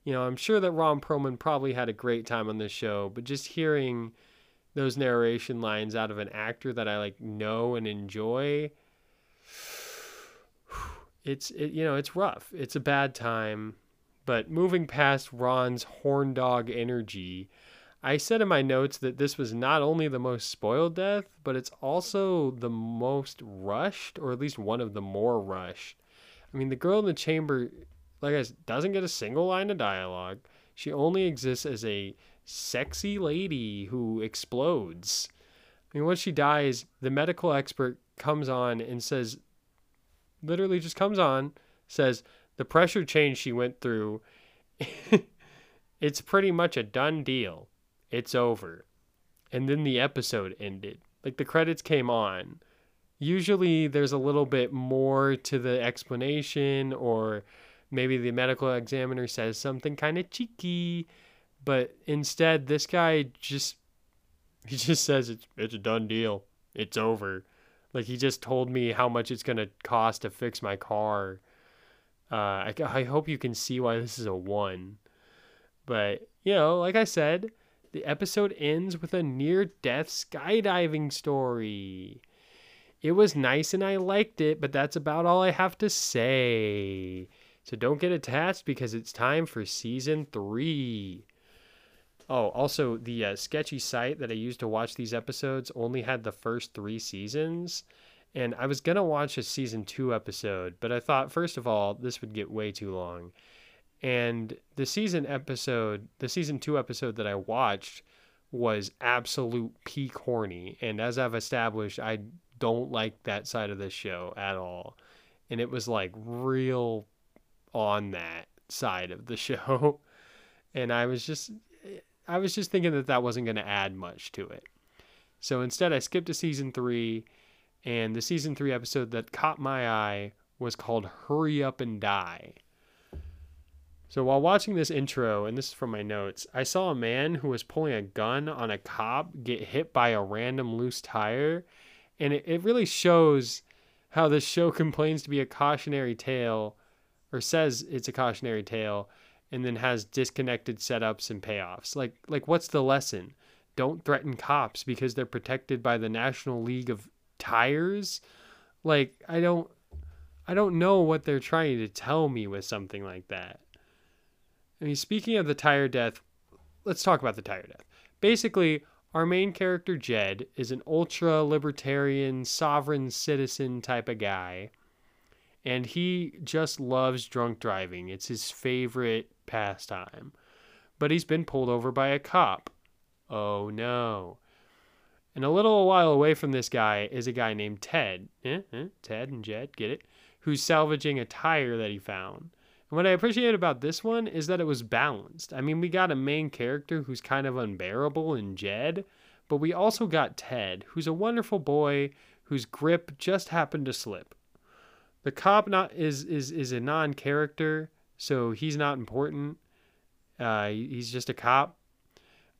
You know, I'm sure that Ron Perlman probably had a great time on this show, but just hearing those narration lines out of an actor that I like know and enjoy, it's rough. It's a bad time. But moving past Ron's horn dog energy, I said in my notes that this was not only the most spoiled death, but it's also the most rushed, or at least one of the more rushed. I mean, the girl in the chamber, like I said, doesn't get a single line of dialogue. She only exists as a sexy lady who explodes. I mean, once she dies, the medical expert comes on and says, literally just comes on, says, the pressure change she went through, it's pretty much a done deal. It's over. And then the episode ended. Like, the credits came on. Usually there's a little bit more to the explanation, or maybe the medical examiner says something kind of cheeky, but instead this guy just says it's a done deal. It's over. Like, he just told me how much it's going to cost to fix my car. I hope you can see why this is a 1. But, you know, like I said, the episode ends with a near-death skydiving story. It was nice and I liked it, but that's about all I have to say. So don't get attached because it's time for season 3. Oh, also, the sketchy site that I used to watch these episodes only had the first 3 seasons. And I was going to watch a season 2 episode, but I thought, first of all, this would get way too long. And the season 2 episode that I watched was absolute peak horny. And as I've established, I don't like that side of this show at all. And it was like real on that side of the show. And I was just thinking that wasn't going to add much to it. So instead I skipped to season 3, and the season 3 episode that caught my eye was called Hurry Up and Die. So while watching this intro, and this is from my notes, I saw a man who was pulling a gun on a cop get hit by a random loose tire. And it really shows how this show complains to be a cautionary tale, or says it's a cautionary tale, and then has disconnected setups and payoffs. Like, what's the lesson? Don't threaten cops because they're protected by the National League of Tires? Like, I don't know what they're trying to tell me with something like that. I mean, speaking of the tire death, let's talk about the tire death. Basically, our main character, Jed, is an ultra-libertarian, sovereign citizen type of guy. And he just loves drunk driving. It's his favorite pastime. But he's been pulled over by a cop. Oh, no. And a little while away from this guy is a guy named Ted. Ted and Jed, get it? Who's salvaging a tire that he found. And what I appreciate about this one is that it was balanced. I mean, we got a main character who's kind of unbearable in Jed, but we also got Ted, who's a wonderful boy whose grip just happened to slip. The cop is a non-character, so he's not important. He's just a cop.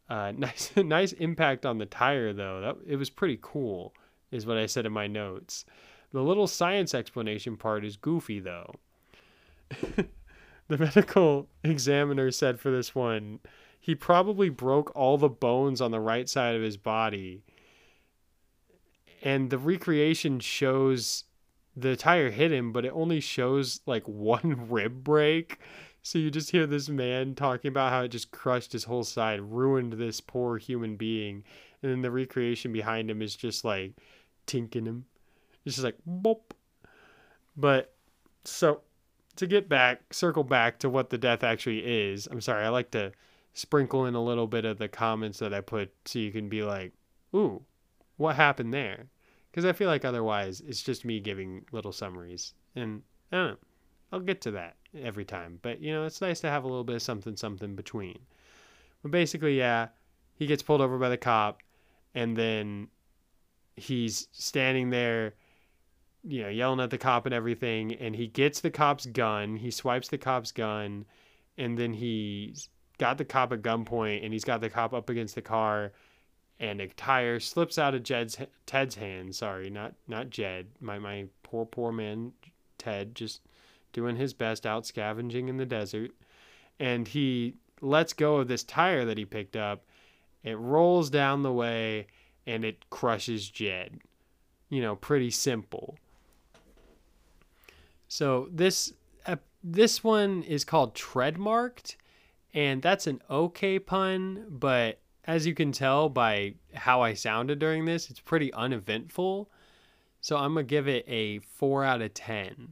Nice impact on the tire, though. It was pretty cool, is what I said in my notes. The little science explanation part is goofy, though. The medical examiner said for this one, he probably broke all the bones on the right side of his body. And the recreation shows the tire hit him, but it only shows, like, one rib break. So you just hear this man talking about how it just crushed his whole side, ruined this poor human being. And then the recreation behind him is just like tinking him. It's just like, boop. But so to circle back to what the death actually is. I'm sorry, I like to sprinkle in a little bit of the comments that I put so you can be like, ooh, what happened there? Because I feel like otherwise it's just me giving little summaries. And I don't know, I'll get to that every time, but you know, it's nice to have a little bit of something between. But basically, yeah, he gets pulled over by the cop, and then he's standing there, you know, yelling at the cop and everything, and he gets the cop's gun, he swipes the cop's gun, and then he's got the cop at gunpoint, and he's got the cop up against the car, and a tire slips out of Ted's hand. Sorry, not Jed. My poor man Ted, just doing his best out scavenging in the desert. And he lets go of this tire that he picked up. It rolls down the way and it crushes Jed. You know, pretty simple. So this one is called Treadmarked, and that's an okay pun, but as you can tell by how I sounded during this, it's pretty uneventful. So I'm going to give it a 4 out of 10.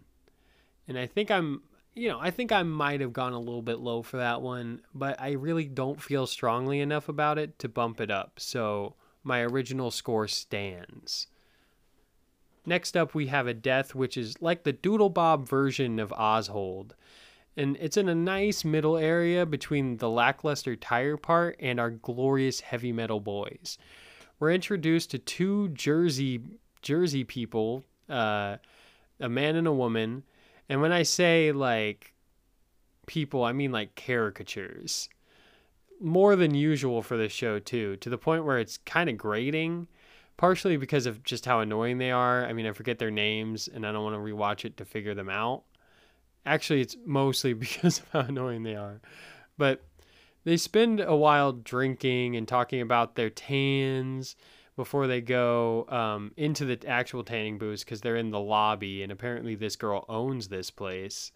And I think I might have gone a little bit low for that one, but I really don't feel strongly enough about it to bump it up. So my original score stands. Next up, we have a death, which is like the Doodlebob version of Ozhold. And it's in a nice middle area between the lackluster tire part and our glorious heavy metal boys. We're introduced to two Jersey people, a man and a woman. And when I say, like, people, I mean, like, caricatures. More than usual for this show, too, to the point where it's kind of grating, partially because of just how annoying they are. I mean, I forget their names, and I don't want to rewatch it to figure them out. Actually, it's mostly because of how annoying they are. But they spend a while drinking and talking about their tans before they go into the actual tanning booths, because they're in the lobby, and apparently this girl owns this place.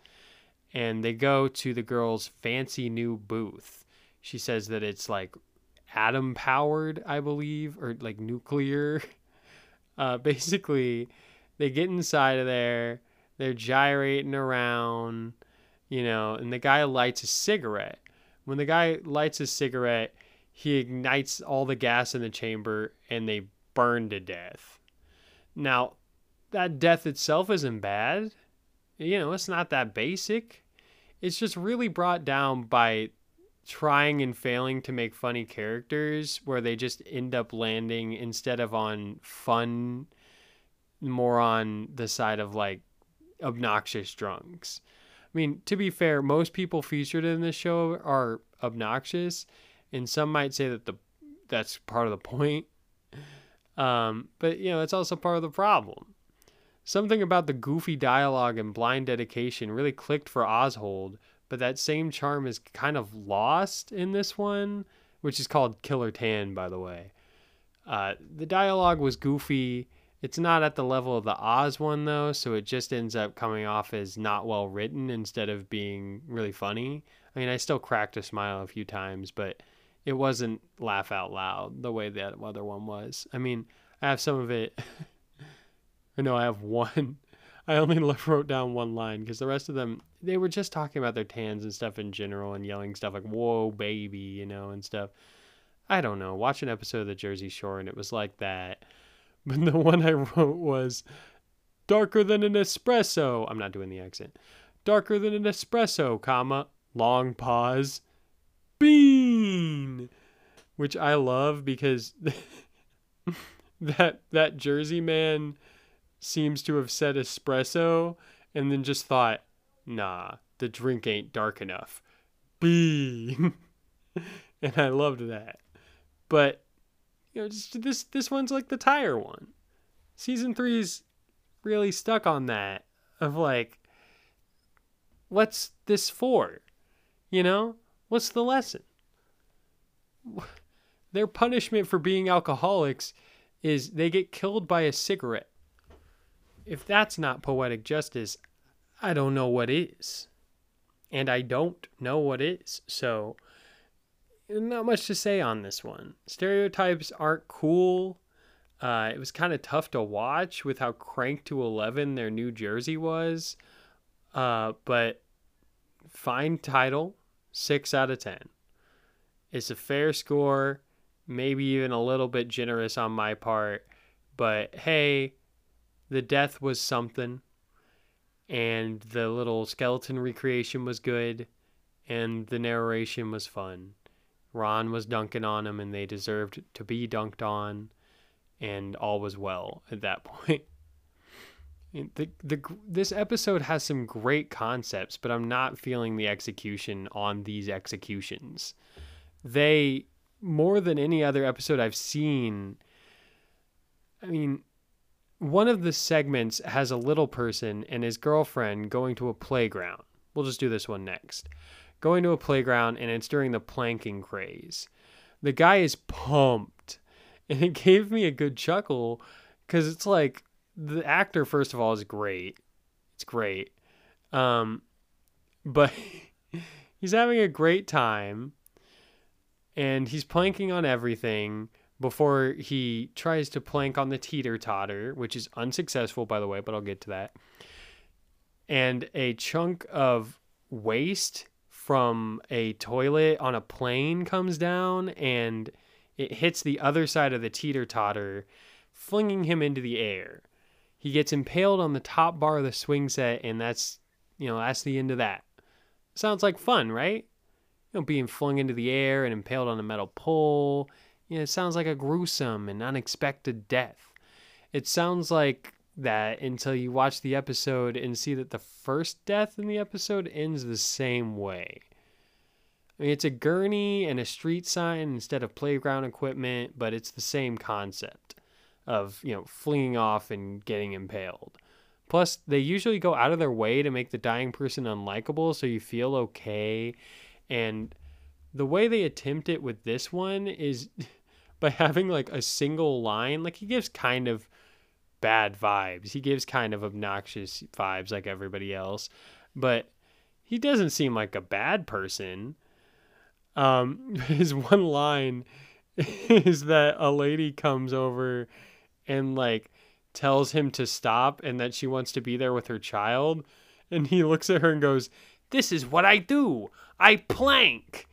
And they go to the girl's fancy new booth. She says that it's like atom powered, I believe, or like nuclear. Basically, they get inside of there, they're gyrating around, you know, and the guy lights a cigarette. When the guy lights a cigarette, he ignites all the gas in the chamber and they burn to death. Now, that death itself isn't bad. You know, it's not that basic. It's just really brought down by trying and failing to make funny characters, where they just end up landing, instead of on fun, more on the side of like obnoxious drunks. I mean, to be fair, most people featured in this show are obnoxious. And some might say that that's part of the point. But, you know, it's also part of the problem. Something about the goofy dialogue and blind dedication really clicked for Ozhold, but that same charm is kind of lost in this one, which is called Killer Tan, by the way. The dialogue was goofy It's not at the level of the Oz one, though, so it just ends up coming off as not well written instead of being really funny. I mean, I still cracked a smile a few times, but it wasn't laugh out loud the way that other one was. I mean, I have some of it. No, I have one. I only wrote down one line because the rest of them, they were just talking about their tans and stuff in general and yelling stuff like, whoa, baby, you know, and stuff. I don't know. Watch an episode of the Jersey Shore and it was like that. But the one I wrote was darker than an espresso. I'm not doing the accent. Darker than an espresso, comma, long pause, bean, which I love because that Jersey man seems to have said espresso and then just thought, nah, the drink ain't dark enough. Bean. And I loved that. But, you know, just this one's like the tire one. Season 3's really stuck on that of like, what's this for? You know? What's the lesson? Their punishment for being alcoholics is they get killed by a cigarette. If that's not poetic justice, I don't know what is. And I don't know what is. So, not much to say on this one. Stereotypes aren't cool. It was kind of tough to watch with how cranked to 11 their New Jersey was. But fine title, 6 out of 10. It's a fair score, maybe even a little bit generous on my part. But hey, the death was something, and the little skeleton recreation was good, and the narration was fun. Ron was dunking on them, and they deserved to be dunked on, and all was well at that point. This episode has some great concepts, but I'm not feeling the execution on these executions. They, more than any other episode I've seen, I mean, one of the segments has a little person and his girlfriend going to a playground. We'll just do this one next. Going to a playground, and it's during the planking craze. The guy is pumped, and it gave me a good chuckle because it's like the actor, first of all, is great. It's great. But he's having a great time, and he's planking on everything before he tries to plank on the teeter-totter, which is unsuccessful, by the way, but I'll get to that. And a chunk of waste from a toilet on a plane comes down, and it hits the other side of the teeter-totter, flinging him into the air. He gets impaled on the top bar of the swing set, and that's the end of that. Sounds like fun, right? You know, being flung into the air and impaled on a metal pole. You know, it sounds like a gruesome and unexpected death. It sounds like that until you watch the episode and see that the first death in the episode ends the same way. I mean, it's a gurney and a street sign instead of playground equipment, but it's the same concept of, you know, flinging off and getting impaled. Plus, they usually go out of their way to make the dying person unlikable, so you feel okay. And the way they attempt it with this one is by having like a single line. Like, he gives kind of bad vibes. He gives kind of obnoxious vibes like everybody else, but he doesn't seem like a bad person. His one line is that a lady comes over and like tells him to stop and that she wants to be there with her child. And he looks at her and goes, "This is what I do. I plank.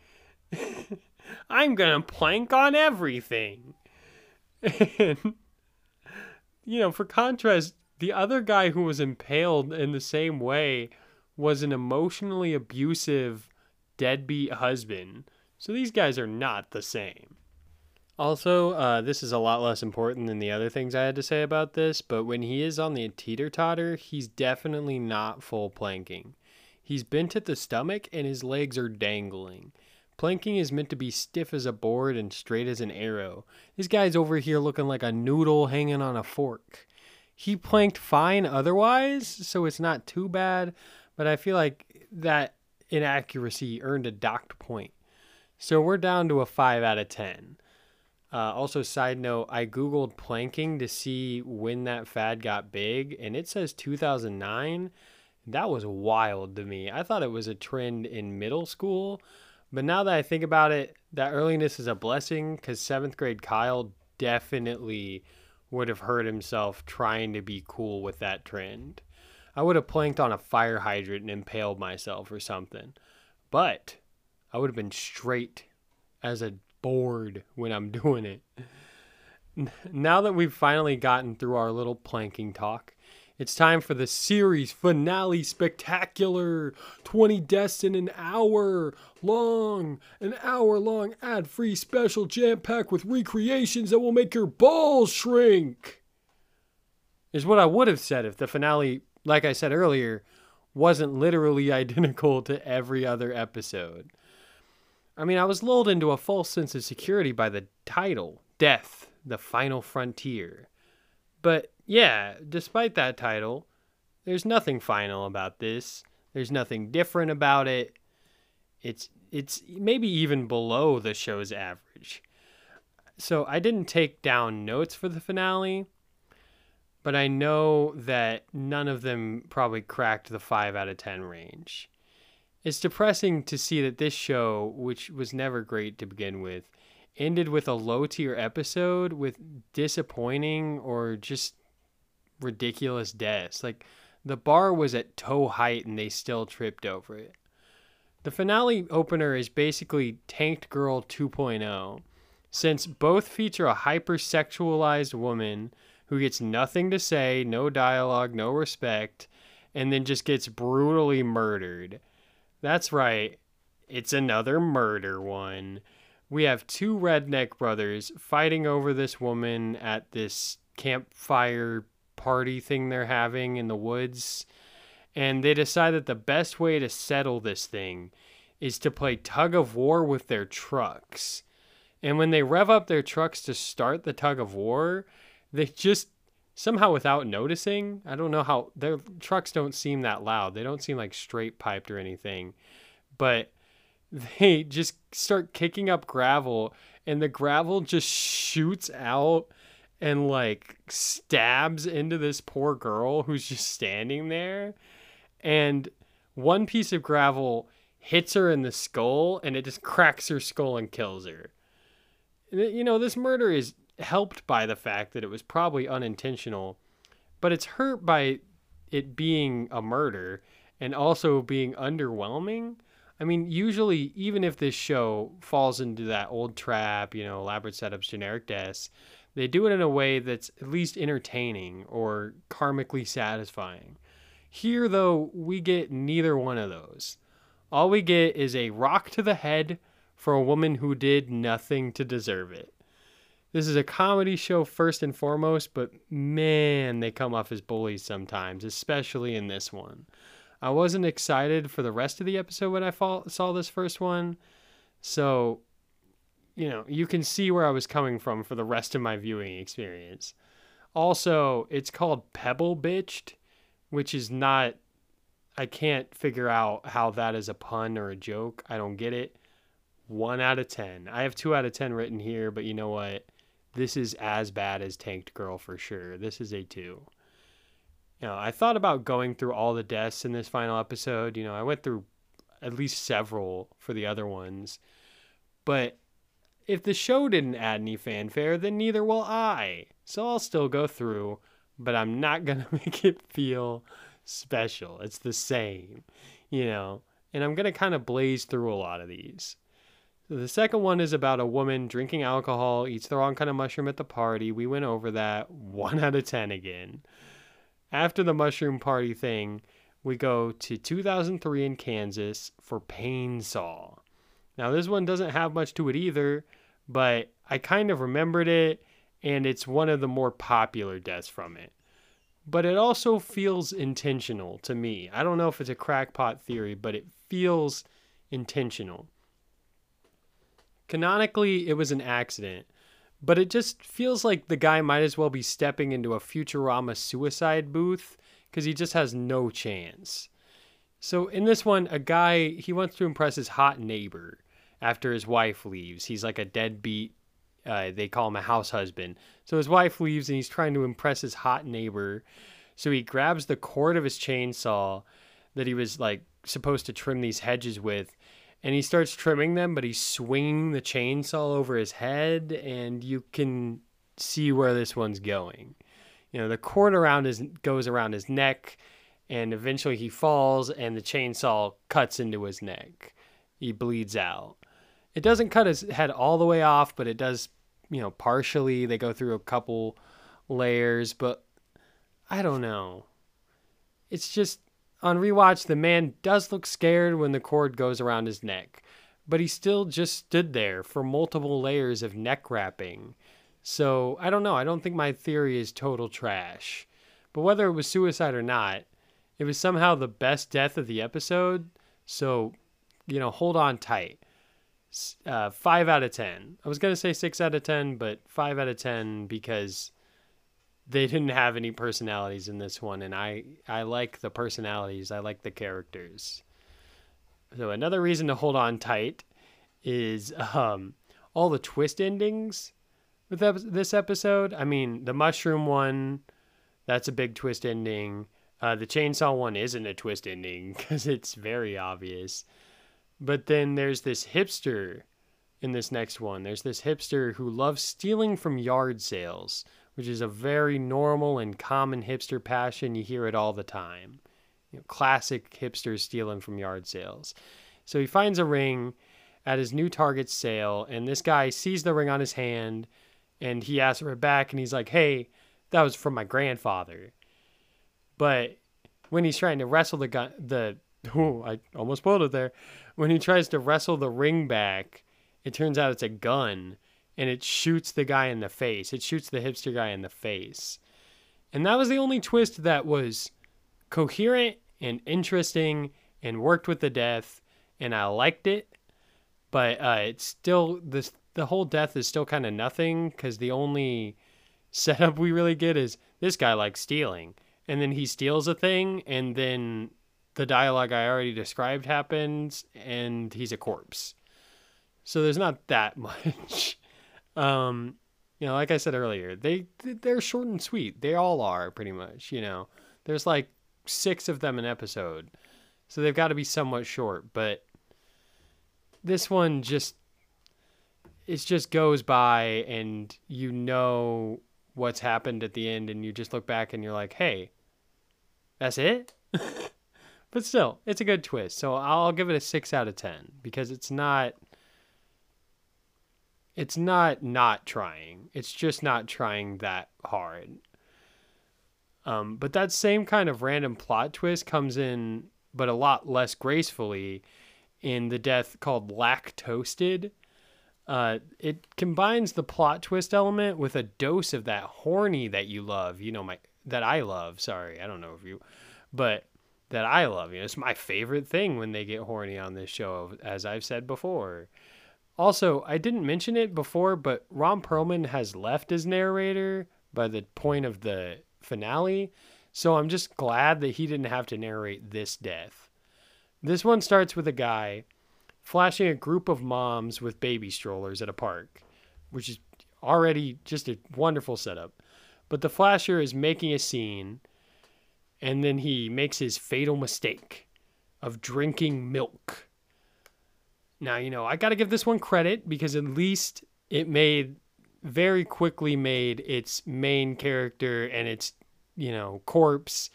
I'm gonna plank on everything." And, you know, for contrast, the other guy who was impaled in the same way was an emotionally abusive deadbeat husband. So these guys are not the same. Also, this is a lot less important than the other things I had to say about this, but when he is on the teeter-totter, he's definitely not full planking. He's bent at the stomach and his legs are dangling. Planking is meant to be stiff as a board and straight as an arrow. This guy's over here looking like a noodle hanging on a fork. He planked fine otherwise, so it's not too bad, but I feel like that inaccuracy earned a docked point. So we're down to a 5 out of 10. Also, side note, I Googled planking to see when that fad got big, and it says 2009. That was wild to me. I thought it was a trend in middle school, but now that I think about it, that earliness is a blessing, because 7th grade Kyle definitely would have hurt himself trying to be cool with that trend. I would have planked on a fire hydrant and impaled myself or something, but I would have been straight as a board when I'm doing it. Now that we've finally gotten through our little planking talk, it's time for the series finale spectacular, 20 deaths in an hour long ad-free special jam-packed with recreations that will make your balls shrink, is what I would have said if the finale, like I said earlier, wasn't literally identical to every other episode. I mean, I was lulled into a false sense of security by the title, Death, the Final Frontier. But yeah, despite that title, there's nothing final about this. There's nothing different about it. It's maybe even below the show's average. So I didn't take down notes for the finale, but I know that none of them probably cracked the 5 out of 10 range. It's depressing to see that this show, which was never great to begin with, ended with a low-tier episode with disappointing or just ridiculous deaths. Like, the bar was at toe height and they still tripped over it. The finale opener is basically Tanked Girl 2.0, since both feature a hyper-sexualized woman who gets nothing to say, no dialogue, no respect, and then just gets brutally murdered. That's right, it's another murder one. We have two redneck brothers fighting over this woman at this campfire party thing they're having in the woods, and they decide that the best way to settle this thing is to play tug of war with their trucks. And when they rev up their trucks to start the tug of war, they just somehow, without noticing, I don't know how, their trucks don't seem that loud. They don't seem like straight piped or anything. But they just start kicking up gravel, and the gravel just shoots out and like stabs into this poor girl who's just standing there. And one piece of gravel hits her in the skull, and it just cracks her skull and kills her. You know, this murder is helped by the fact that it was probably unintentional, but it's hurt by it being a murder and also being underwhelming. I mean, usually, even if this show falls into that old trap, you know, elaborate setups, generic deaths, they do it in a way that's at least entertaining or karmically satisfying. Here, though, we get neither one of those. All we get is a rock to the head for a woman who did nothing to deserve it. This is a comedy show first and foremost, but man, they come off as bullies sometimes, especially in this one. I wasn't excited for the rest of the episode when I saw this first one, so, you know, you can see where I was coming from for the rest of my viewing experience. Also, it's called Pebble Bitched, which is not, I can't figure out how that is a pun or a joke. I don't get it. 1 out of 10. I have 2 out of 10 written here, but you know what? This is as bad as Tanked Girl for sure. This is a 2. You know, I thought about going through all the deaths in this final episode. You know, I went through at least several for the other ones. But if the show didn't add any fanfare, then neither will I. So I'll still go through, but I'm not going to make it feel special. It's the same, you know. And I'm going to kind of blaze through a lot of these. The second one is about a woman drinking alcohol, eats the wrong kind of mushroom at the party. We went over that. 1 out of 10 again. After the mushroom party thing, we go to 2003 in Kansas for Painsaw. Now, this one doesn't have much to it either, but I kind of remembered it, and it's one of the more popular deaths from it. But it also feels intentional to me. I don't know if it's a crackpot theory, but it feels intentional. Canonically, it was an accident, but it just feels like the guy might as well be stepping into a Futurama suicide booth because he just has no chance. So in this one, a guy, he wants to impress his hot neighbor after his wife leaves. He's like a deadbeat They call him a house husband. So his wife leaves and he's trying to impress his hot neighbor. So he grabs the cord of his chainsaw that he was like supposed to trim these hedges with. And he starts trimming them, but he's swinging the chainsaw over his head, and you can see where this one's going. You know, the cord around goes around his neck, and eventually he falls, and the chainsaw cuts into his neck. He bleeds out. It doesn't cut his head all the way off, but it does, you know, partially. They go through a couple layers, but I don't know. It's just... on rewatch, the man does look scared when the cord goes around his neck, but he still just stood there for multiple layers of neck wrapping. So, I don't know. I don't think my theory is total trash. But whether it was suicide or not, it was somehow the best death of the episode. So, you know, hold on tight. 5 out of 10. I was going to say 6 out of 10, but 5 out of 10 because... they didn't have any personalities in this one, and I like the personalities. I like the characters. So another reason to hold on tight is all the twist endings with this episode. I mean, the mushroom one, that's a big twist ending. The chainsaw one isn't a twist ending because it's very obvious. But then there's this hipster in this next one. There's this hipster who loves stealing from yard sales, which is a very normal and common hipster passion. You hear it all the time. You know, classic hipsters stealing from yard sales. So he finds a ring at his new Target sale, and this guy sees the ring on his hand, and he asks for it back, and he's like, hey, that was from my grandfather. But when he's trying to wrestle when he tries to wrestle the ring back, it turns out it's a gun. And it shoots the guy in the face. It shoots the hipster guy in the face. And that was the only twist that was coherent and interesting and worked with the death. And I liked it. But it's still, the whole death is still kind of nothing. Because the only setup we really get is this guy likes stealing. And then he steals a thing. And then the dialogue I already described happens. And he's a corpse. So there's not that much. You know, like I said earlier, they're short and sweet. They all are pretty much, you know, there's like 6 of them an episode. So they've got to be somewhat short, but this one just goes by and you know what's happened at the end and you just look back and you're like, hey, that's it. But still, it's a good twist. So I'll give it a 6 out of 10 because it's not trying. It's just not trying that hard. But that same kind of random plot twist comes in, but a lot less gracefully, in the death called Lack Toasted. It combines the plot twist element with a dose of that horny that you love. You know, that I love. Sorry, I don't know if you, but that I love. You know, it's my favorite thing when they get horny on this show, as I've said before. Also, I didn't mention it before, but Ron Perlman has left as narrator by the point of the finale. So I'm just glad that he didn't have to narrate this death. This one starts with a guy flashing a group of moms with baby strollers at a park, which is already just a wonderful setup. But the flasher is making a scene, and then he makes his fatal mistake of drinking milk. Now, you know, I got to give this one credit because at least it very quickly made its main character and its, you know, corpse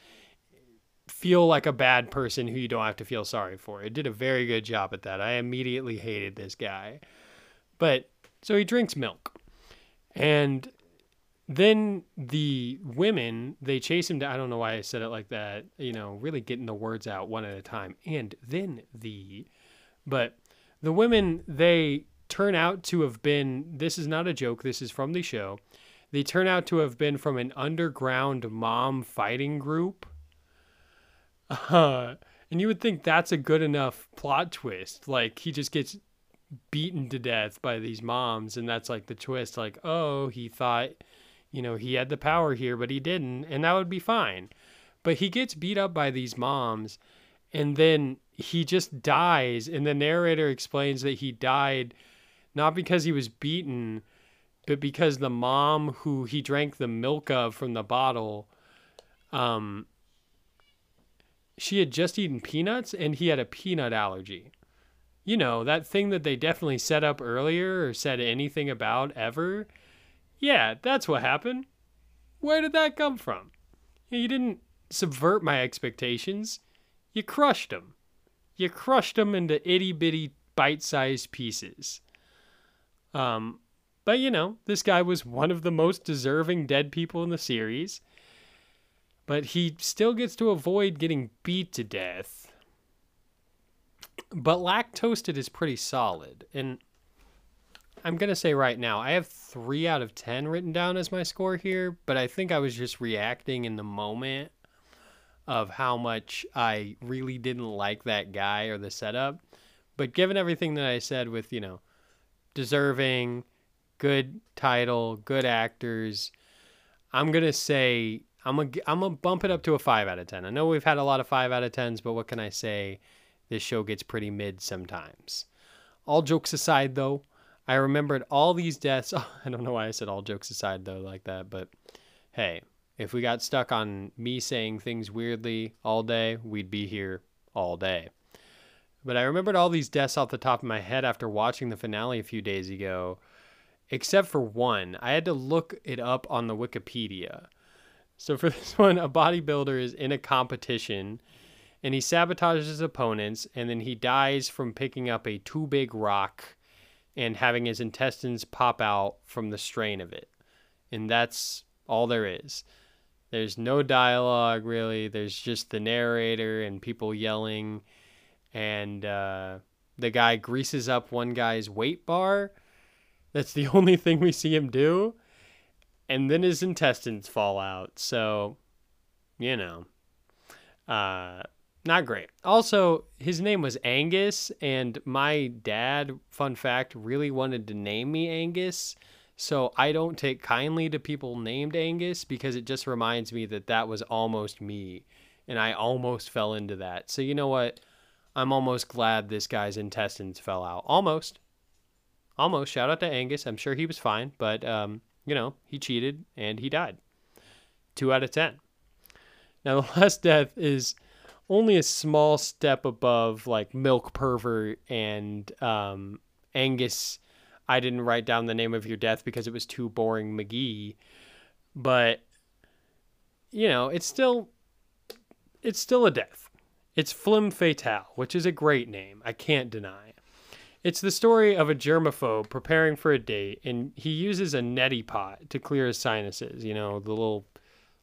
feel like a bad person who you don't have to feel sorry for. It did a very good job at that. I immediately hated this guy. But so he drinks milk. And then the women, they chase him down. I don't know why I said it like that, you know, really getting the words out one at a time. The women, they turn out to have been, this is not a joke, this is from the show, they turn out to have been from an underground mom fighting group. And you would think that's a good enough plot twist. Like, he just gets beaten to death by these moms, and that's like the twist. Like, oh, he thought, you know, he had the power here, but he didn't, and that would be fine. But he gets beat up by these moms, and then he just dies, and the narrator explains that he died not because he was beaten but because the mom who he drank the milk of from the bottle, she had just eaten peanuts and he had a peanut allergy. You know, that thing that they definitely set up earlier or said anything about ever. Yeah, that's what happened. Where did that come from? You didn't subvert my expectations. You crushed them. You crushed them into itty-bitty bite-sized pieces. But, you know, this guy was one of the most deserving dead people in the series. But he still gets to avoid getting beat to death. But Lack Toasted is pretty solid. And I'm going to say right now, I have 3 out of 10 written down as my score here. But I think I was just reacting in the moment of how much I really didn't like that guy or the setup. But given everything that I said with, you know, deserving, good title, good actors, I'm going to say... I'm gonna bump it up to a 5 out of 10. I know we've had a lot of 5 out of 10s, but what can I say? This show gets pretty mid sometimes. All jokes aside, though, I remembered all these deaths. Oh, I don't know why I said all jokes aside, though, like that. But, hey, if we got stuck on me saying things weirdly all day, we'd be here all day. But I remembered all these deaths off the top of my head after watching the finale a few days ago. Except for one. I had to look it up on the Wikipedia. So for this one, a bodybuilder is in a competition and he sabotages his opponents, and then he dies from picking up a too big rock and having his intestines pop out from the strain of it. And that's all there is. There's no dialogue, really. There's just the narrator and people yelling. And the guy greases up one guy's weight bar. That's the only thing we see him do. And then his intestines fall out. So, you know, not great. Also, his name was Angus. And my dad, fun fact, really wanted to name me Angus. So I don't take kindly to people named Angus because it just reminds me that that was almost me. And I almost fell into that. So you know what? I'm almost glad this guy's intestines fell out. Almost. Almost. Shout out to Angus. I'm sure he was fine. But, you know, he cheated and he died. 2 out of 10. Now, the last death is only a small step above, like, Milk Pervert and Angus. I didn't write down the name of your death because it was too boring, McGee. But, you know, it's still a death. It's Flim Fatale, which is a great name. I can't deny. It's the story of a germaphobe preparing for a date, and he uses a neti pot to clear his sinuses. You know, the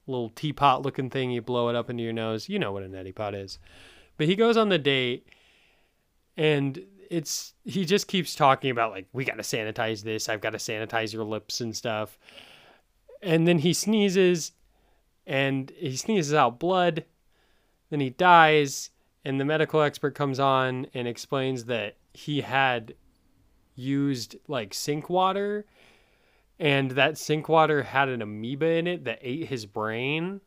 little teapot-looking thing, you blow it up into your nose. You know what a neti pot is. But he goes on the date, and he just keeps talking about, like, we got to sanitize this. I've got to sanitize your lips and stuff. And then he sneezes out blood. Then he dies, and the medical expert comes on and explains that he had used, like, sink water, and that sink water had an amoeba in it that ate his brain.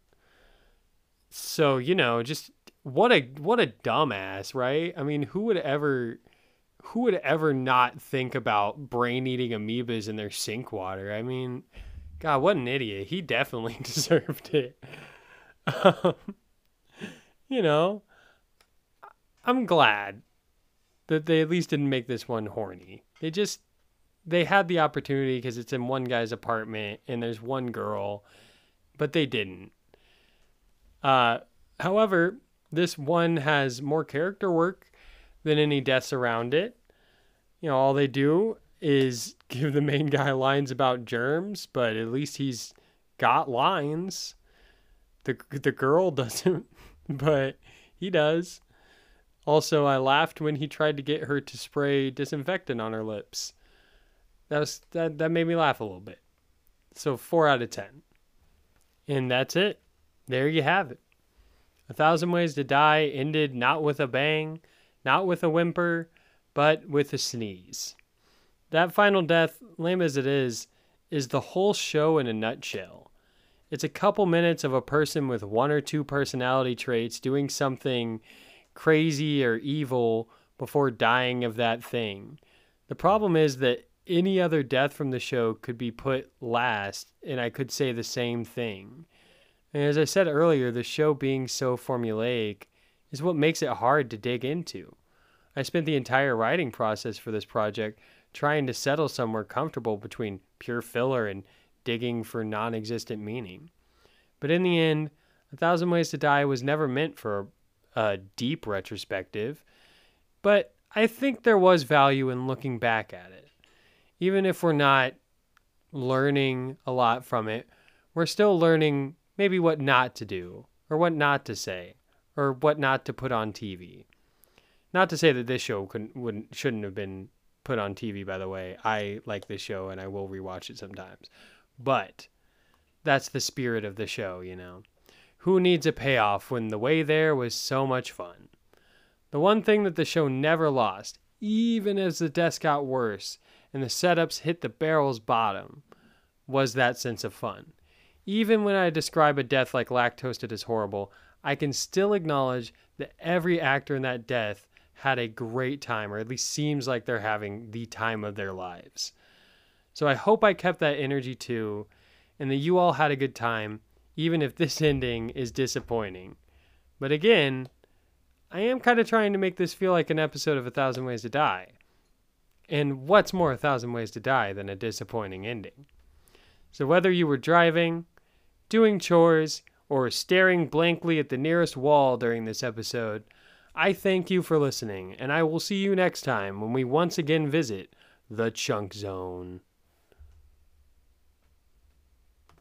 So, you know, just what a dumbass, right? I mean, who would ever not think about brain eating amoebas in their sink water? I mean, God, what an idiot. He definitely deserved it. You know, I'm glad that they at least didn't make this one horny. They had the opportunity because it's in one guy's apartment and there's one girl, but they didn't. However, this one has more character work than any deaths around it. You know, all they do is give the main guy lines about germs, but at least he's got lines. The girl doesn't, but he does. Also, I laughed when he tried to get her to spray disinfectant on her lips. That made me laugh a little bit. So 4 out of 10. And that's it. There you have it. 1,000 Ways to Die ended not with a bang, not with a whimper, but with a sneeze. That final death, lame as it is the whole show in a nutshell. It's a couple minutes of a person with one or two personality traits doing something crazy or evil before dying of that thing. The problem is that any other death from the show could be put last, and I could say the same thing. And as I said earlier, the show being so formulaic is what makes it hard to dig into. I spent the entire writing process for this project trying to settle somewhere comfortable between pure filler and digging for non-existent meaning. But in the end, 1000 Ways to Die was never meant for a deep retrospective, but I think there was value in looking back at it. Even if we're not learning a lot from it, we're still learning maybe what not to do, or what not to say, or what not to put on TV. Not to say that this show shouldn't have been put on TV, by the way. I like this show and I will rewatch it sometimes. But that's the spirit of the show, you know. Who needs a payoff when the way there was so much fun? The one thing that the show never lost, even as the deaths got worse and the setups hit the barrel's bottom, was that sense of fun. Even when I describe a death like Lack Toasted as horrible, I can still acknowledge that every actor in that death had a great time, or at least seems like they're having the time of their lives. So I hope I kept that energy too, and that you all had a good time, even if this ending is disappointing. But again, I am kind of trying to make this feel like an episode of 1000 Ways to Die. And what's more 1000 Ways to Die than a disappointing ending? So whether you were driving, doing chores, or staring blankly at the nearest wall during this episode, I thank you for listening, and I will see you next time when we once again visit the Chunk Zone.